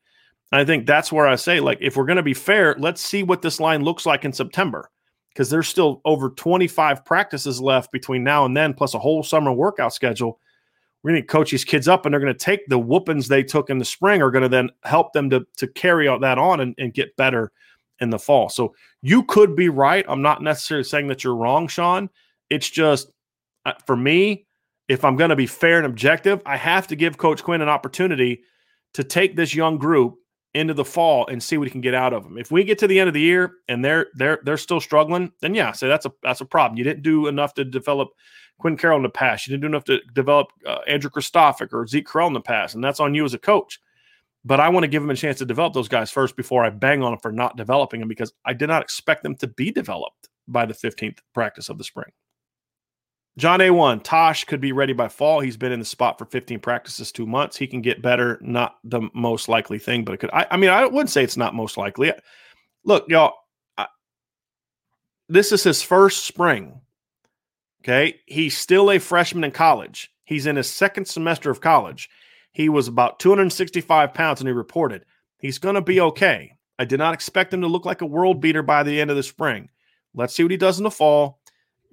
And I think that's where I say, like, if we're going to be fair, let's see what this line looks like in September, because there's still over 25 practices left between now and then, plus a whole summer workout schedule. We're going to coach these kids up, and they're going to take the whoopings they took in the spring are going to then help them to carry that on and get better in the fall. So you could be right. I'm not necessarily saying that you're wrong, Sean. It's just, for me, if I'm going to be fair and objective, I have to give Coach Quinn an opportunity to take this young group into the fall and see what he can get out of them. If we get to the end of the year and they're still struggling, then yeah, so that's a problem. You didn't do enough to develop Quinn Carroll in the past. You didn't do enough to develop Andrew Kristofic or Zeke Correll in the past, and that's on you as a coach. But I want to give them a chance to develop those guys first before I bang on them for not developing them, because I did not expect them to be developed by the 15th practice of the spring. John A1, Tosh could be ready by fall. He's been in the spot for 15 practices, 2 months. He can get better. Not the most likely thing, but it could. I mean, I wouldn't say it's not most likely. Look, y'all, this is his first spring. Okay. He's still a freshman in college. He's in his second semester of college. He was about 265 pounds when he reported. He's going to be okay. I did not expect him to look like a world beater by the end of the spring. Let's see what he does in the fall.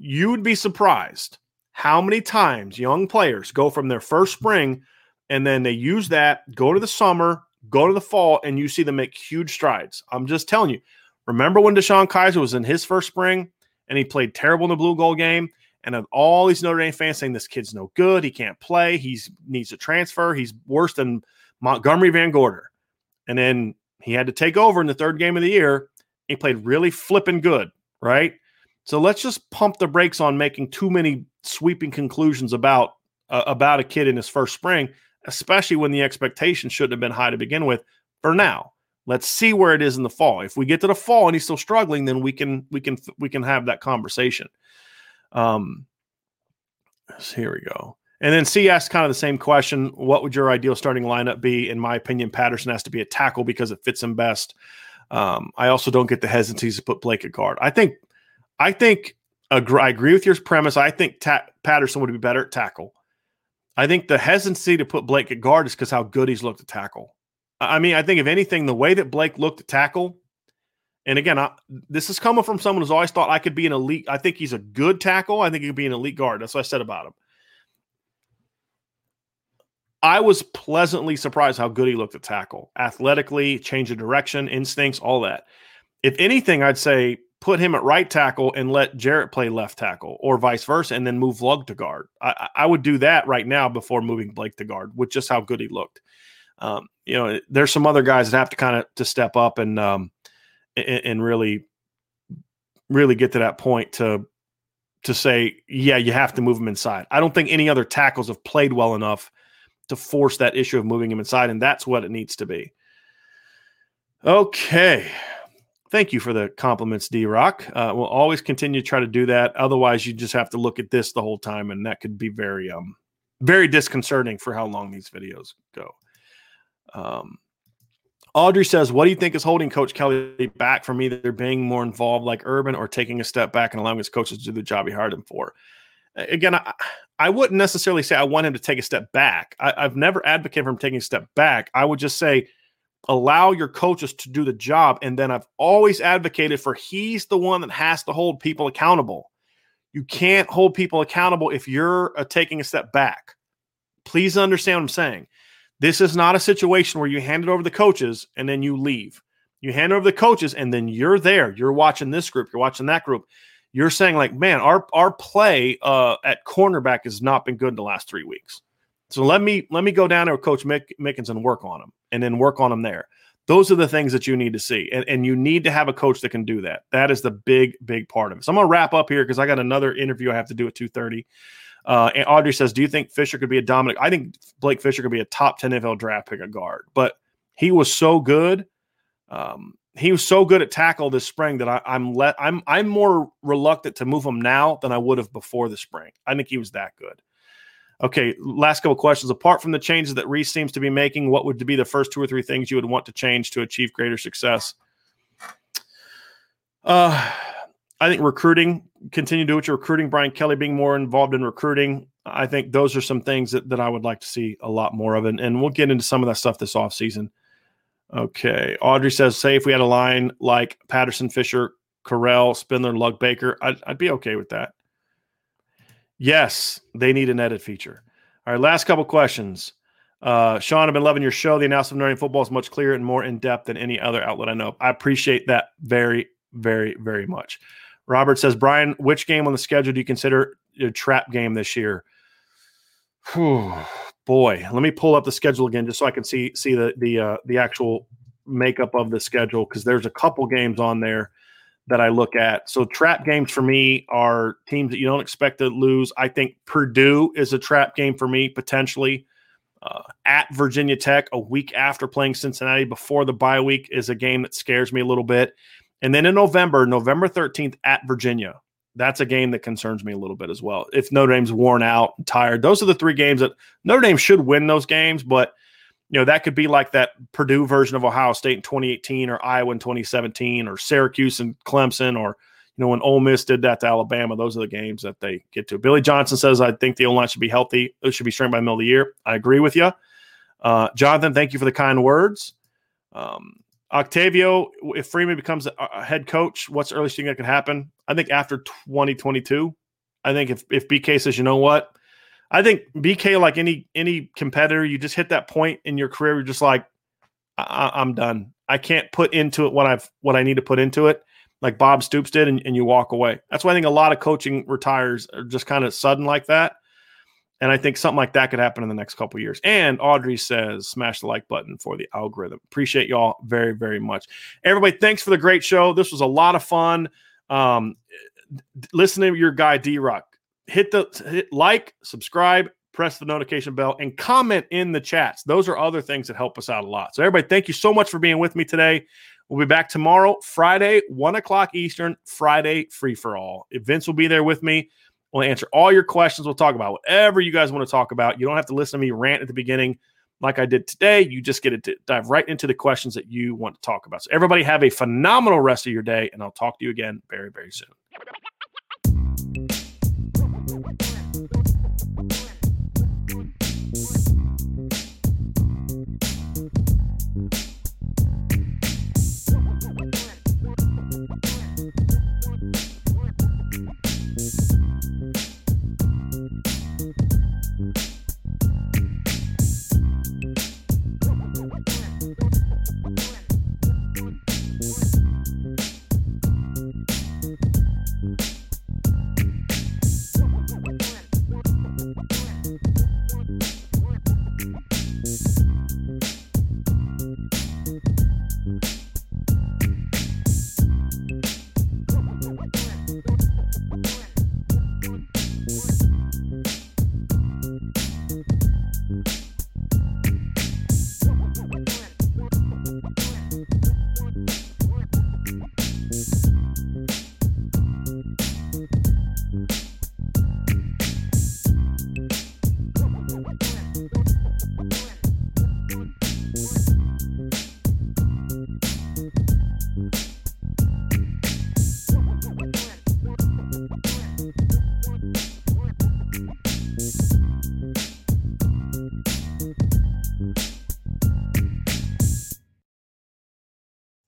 You would be surprised how many times young players go from their first spring and then they use that, go to the summer, go to the fall, and you see them make huge strides. I'm just telling you. Remember when DeShone Kizer was in his first spring and he played terrible in the blue gold game? And of all these Notre Dame fans saying this kid's no good, he can't play, he needs to transfer, he's worse than Montgomery Van Gorder. And then he had to take over in the third game of the year. He played really flipping good, right? So let's just pump the brakes on making too many sweeping conclusions about a kid in his first spring, especially when the expectation shouldn't have been high to begin with. For now, let's see where it is in the fall. If we get to the fall and he's still struggling, then we can have that conversation. Here we go. And then C asked kind of the same question. What would your ideal starting lineup be? In my opinion, Patterson has to be a tackle because it fits him best. I also don't get the hesitancy to put Blake at guard. I agree with your premise. I think Patterson would be better at tackle. I think the hesitancy to put Blake at guard is because how good he's looked at tackle. I mean, I think if anything, the way that Blake looked at tackle, and again, this is coming from someone who's always thought I could be an elite. I think he's a good tackle. I think he could be an elite guard. That's what I said about him. I was pleasantly surprised how good he looked at tackle. Athletically, change of direction, instincts, all that. If anything, I'd say put him at right tackle and let Jarrett play left tackle or vice versa, and then move Lugg to guard. I would do that right now before moving Blake to guard with just how good he looked. There's some other guys that have to kind of step up and really, really get to that point to say, yeah, you have to move him inside. I don't think any other tackles have played well enough to force that issue of moving him inside, and that's what it needs to be. Okay. Thank you for the compliments, D-Rock. We'll always continue to try to do that. Otherwise, you just have to look at this the whole time, and that could be very, very disconcerting for how long these videos go. Audrey says, what do you think is holding Coach Kelly back from either being more involved like Urban or taking a step back and allowing his coaches to do the job he hired him for? Again, I wouldn't necessarily say I want him to take a step back. I've never advocated for him taking a step back. I would just say allow your coaches to do the job. And then I've always advocated for he's the one that has to hold people accountable. You can't hold people accountable if you're taking a step back. Please understand what I'm saying. This is not a situation where you hand it over to the coaches and then you leave. You hand it over to the coaches and then you're there. You're watching this group. You're watching that group. You're saying like, man, our play at cornerback has not been good in the last 3 weeks. So let me go down there with Coach Mickens and work on him, and then work on him there. Those are the things that you need to see, and you need to have a coach that can do that. That is the big, big part of it. So I'm going to wrap up here because I got another interview I have to do at 2:30. And Audrey says, do you think Fisher could be a dominant? I think Blake Fisher could be a top 10 NFL draft pick at guard, but he was so good. He was so good at tackle this spring that I'm more reluctant to move him now than I would have before the spring. I think he was that good. Okay, last couple of questions. Apart from the changes that Rees seems to be making, what would be the first two or three things you would want to change to achieve greater success? I think recruiting. Continue to do what you're recruiting. Brian Kelly being more involved in recruiting. I think those are some things that I would like to see a lot more of, and we'll get into some of that stuff this offseason. Okay, Audrey says, say if we had a line like Patterson, Fisher, Correll, Spindler, Lugg, Baker, I'd be okay with that. Yes, they need an edit feature. All right, last couple questions. Sean, I've been loving your show. The analysis of Notre Dame football is much clearer and more in-depth than any other outlet I know of. I appreciate that very, very, very much. Robert says, Brian, which game on the schedule do you consider your trap game this year? Whew. boy, let me pull up the schedule again just so I can see the actual makeup of the schedule, because there's a couple games on there that I look at. So trap games for me are teams that you don't expect to lose. I think Purdue is a trap game for me, potentially. At Virginia Tech, a week after playing Cincinnati before the bye week, is a game that scares me a little bit. And then in November 13th at Virginia, that's a game that concerns me a little bit as well. If Notre Dame's worn out, tired, those are the three games that Notre Dame should win those games, but you know, that could be like that Purdue version of Ohio State in 2018 or Iowa in 2017 or Syracuse and Clemson, or you know, when Ole Miss did that to Alabama. Those are the games that they get to. Billy Johnson says, I think the O-line should be healthy. It should be strengthened by the middle of the year. I agree with you. Jonathan, thank you for the kind words. Octavio, if Freeman becomes a head coach, what's the earliest thing that could happen? I think after 2022. I think if BK says, you know what? I think BK, like any competitor, you just hit that point in your career, you're just like, I'm done. I can't put into it what I need to put into it, like Bob Stoops did, and you walk away. That's why I think a lot of coaching retires are just kind of sudden like that. And I think something like that could happen in the next couple of years. And Audrey says, smash the like button for the algorithm. Appreciate y'all very, very much. Everybody, thanks for the great show. This was a lot of fun. Listen to your guy, D-Rock. Hit like, subscribe, press the notification bell, and comment in the chats. Those are other things that help us out a lot. So everybody, thank you so much for being with me today. We'll be back tomorrow, Friday, 1 o'clock Eastern, Friday free-for-all. Vince will be there with me. We'll answer all your questions. We'll talk about whatever you guys want to talk about. You don't have to listen to me rant at the beginning like I did today. You just get to dive right into the questions that you want to talk about. So everybody have a phenomenal rest of your day, and I'll talk to you again very, very soon.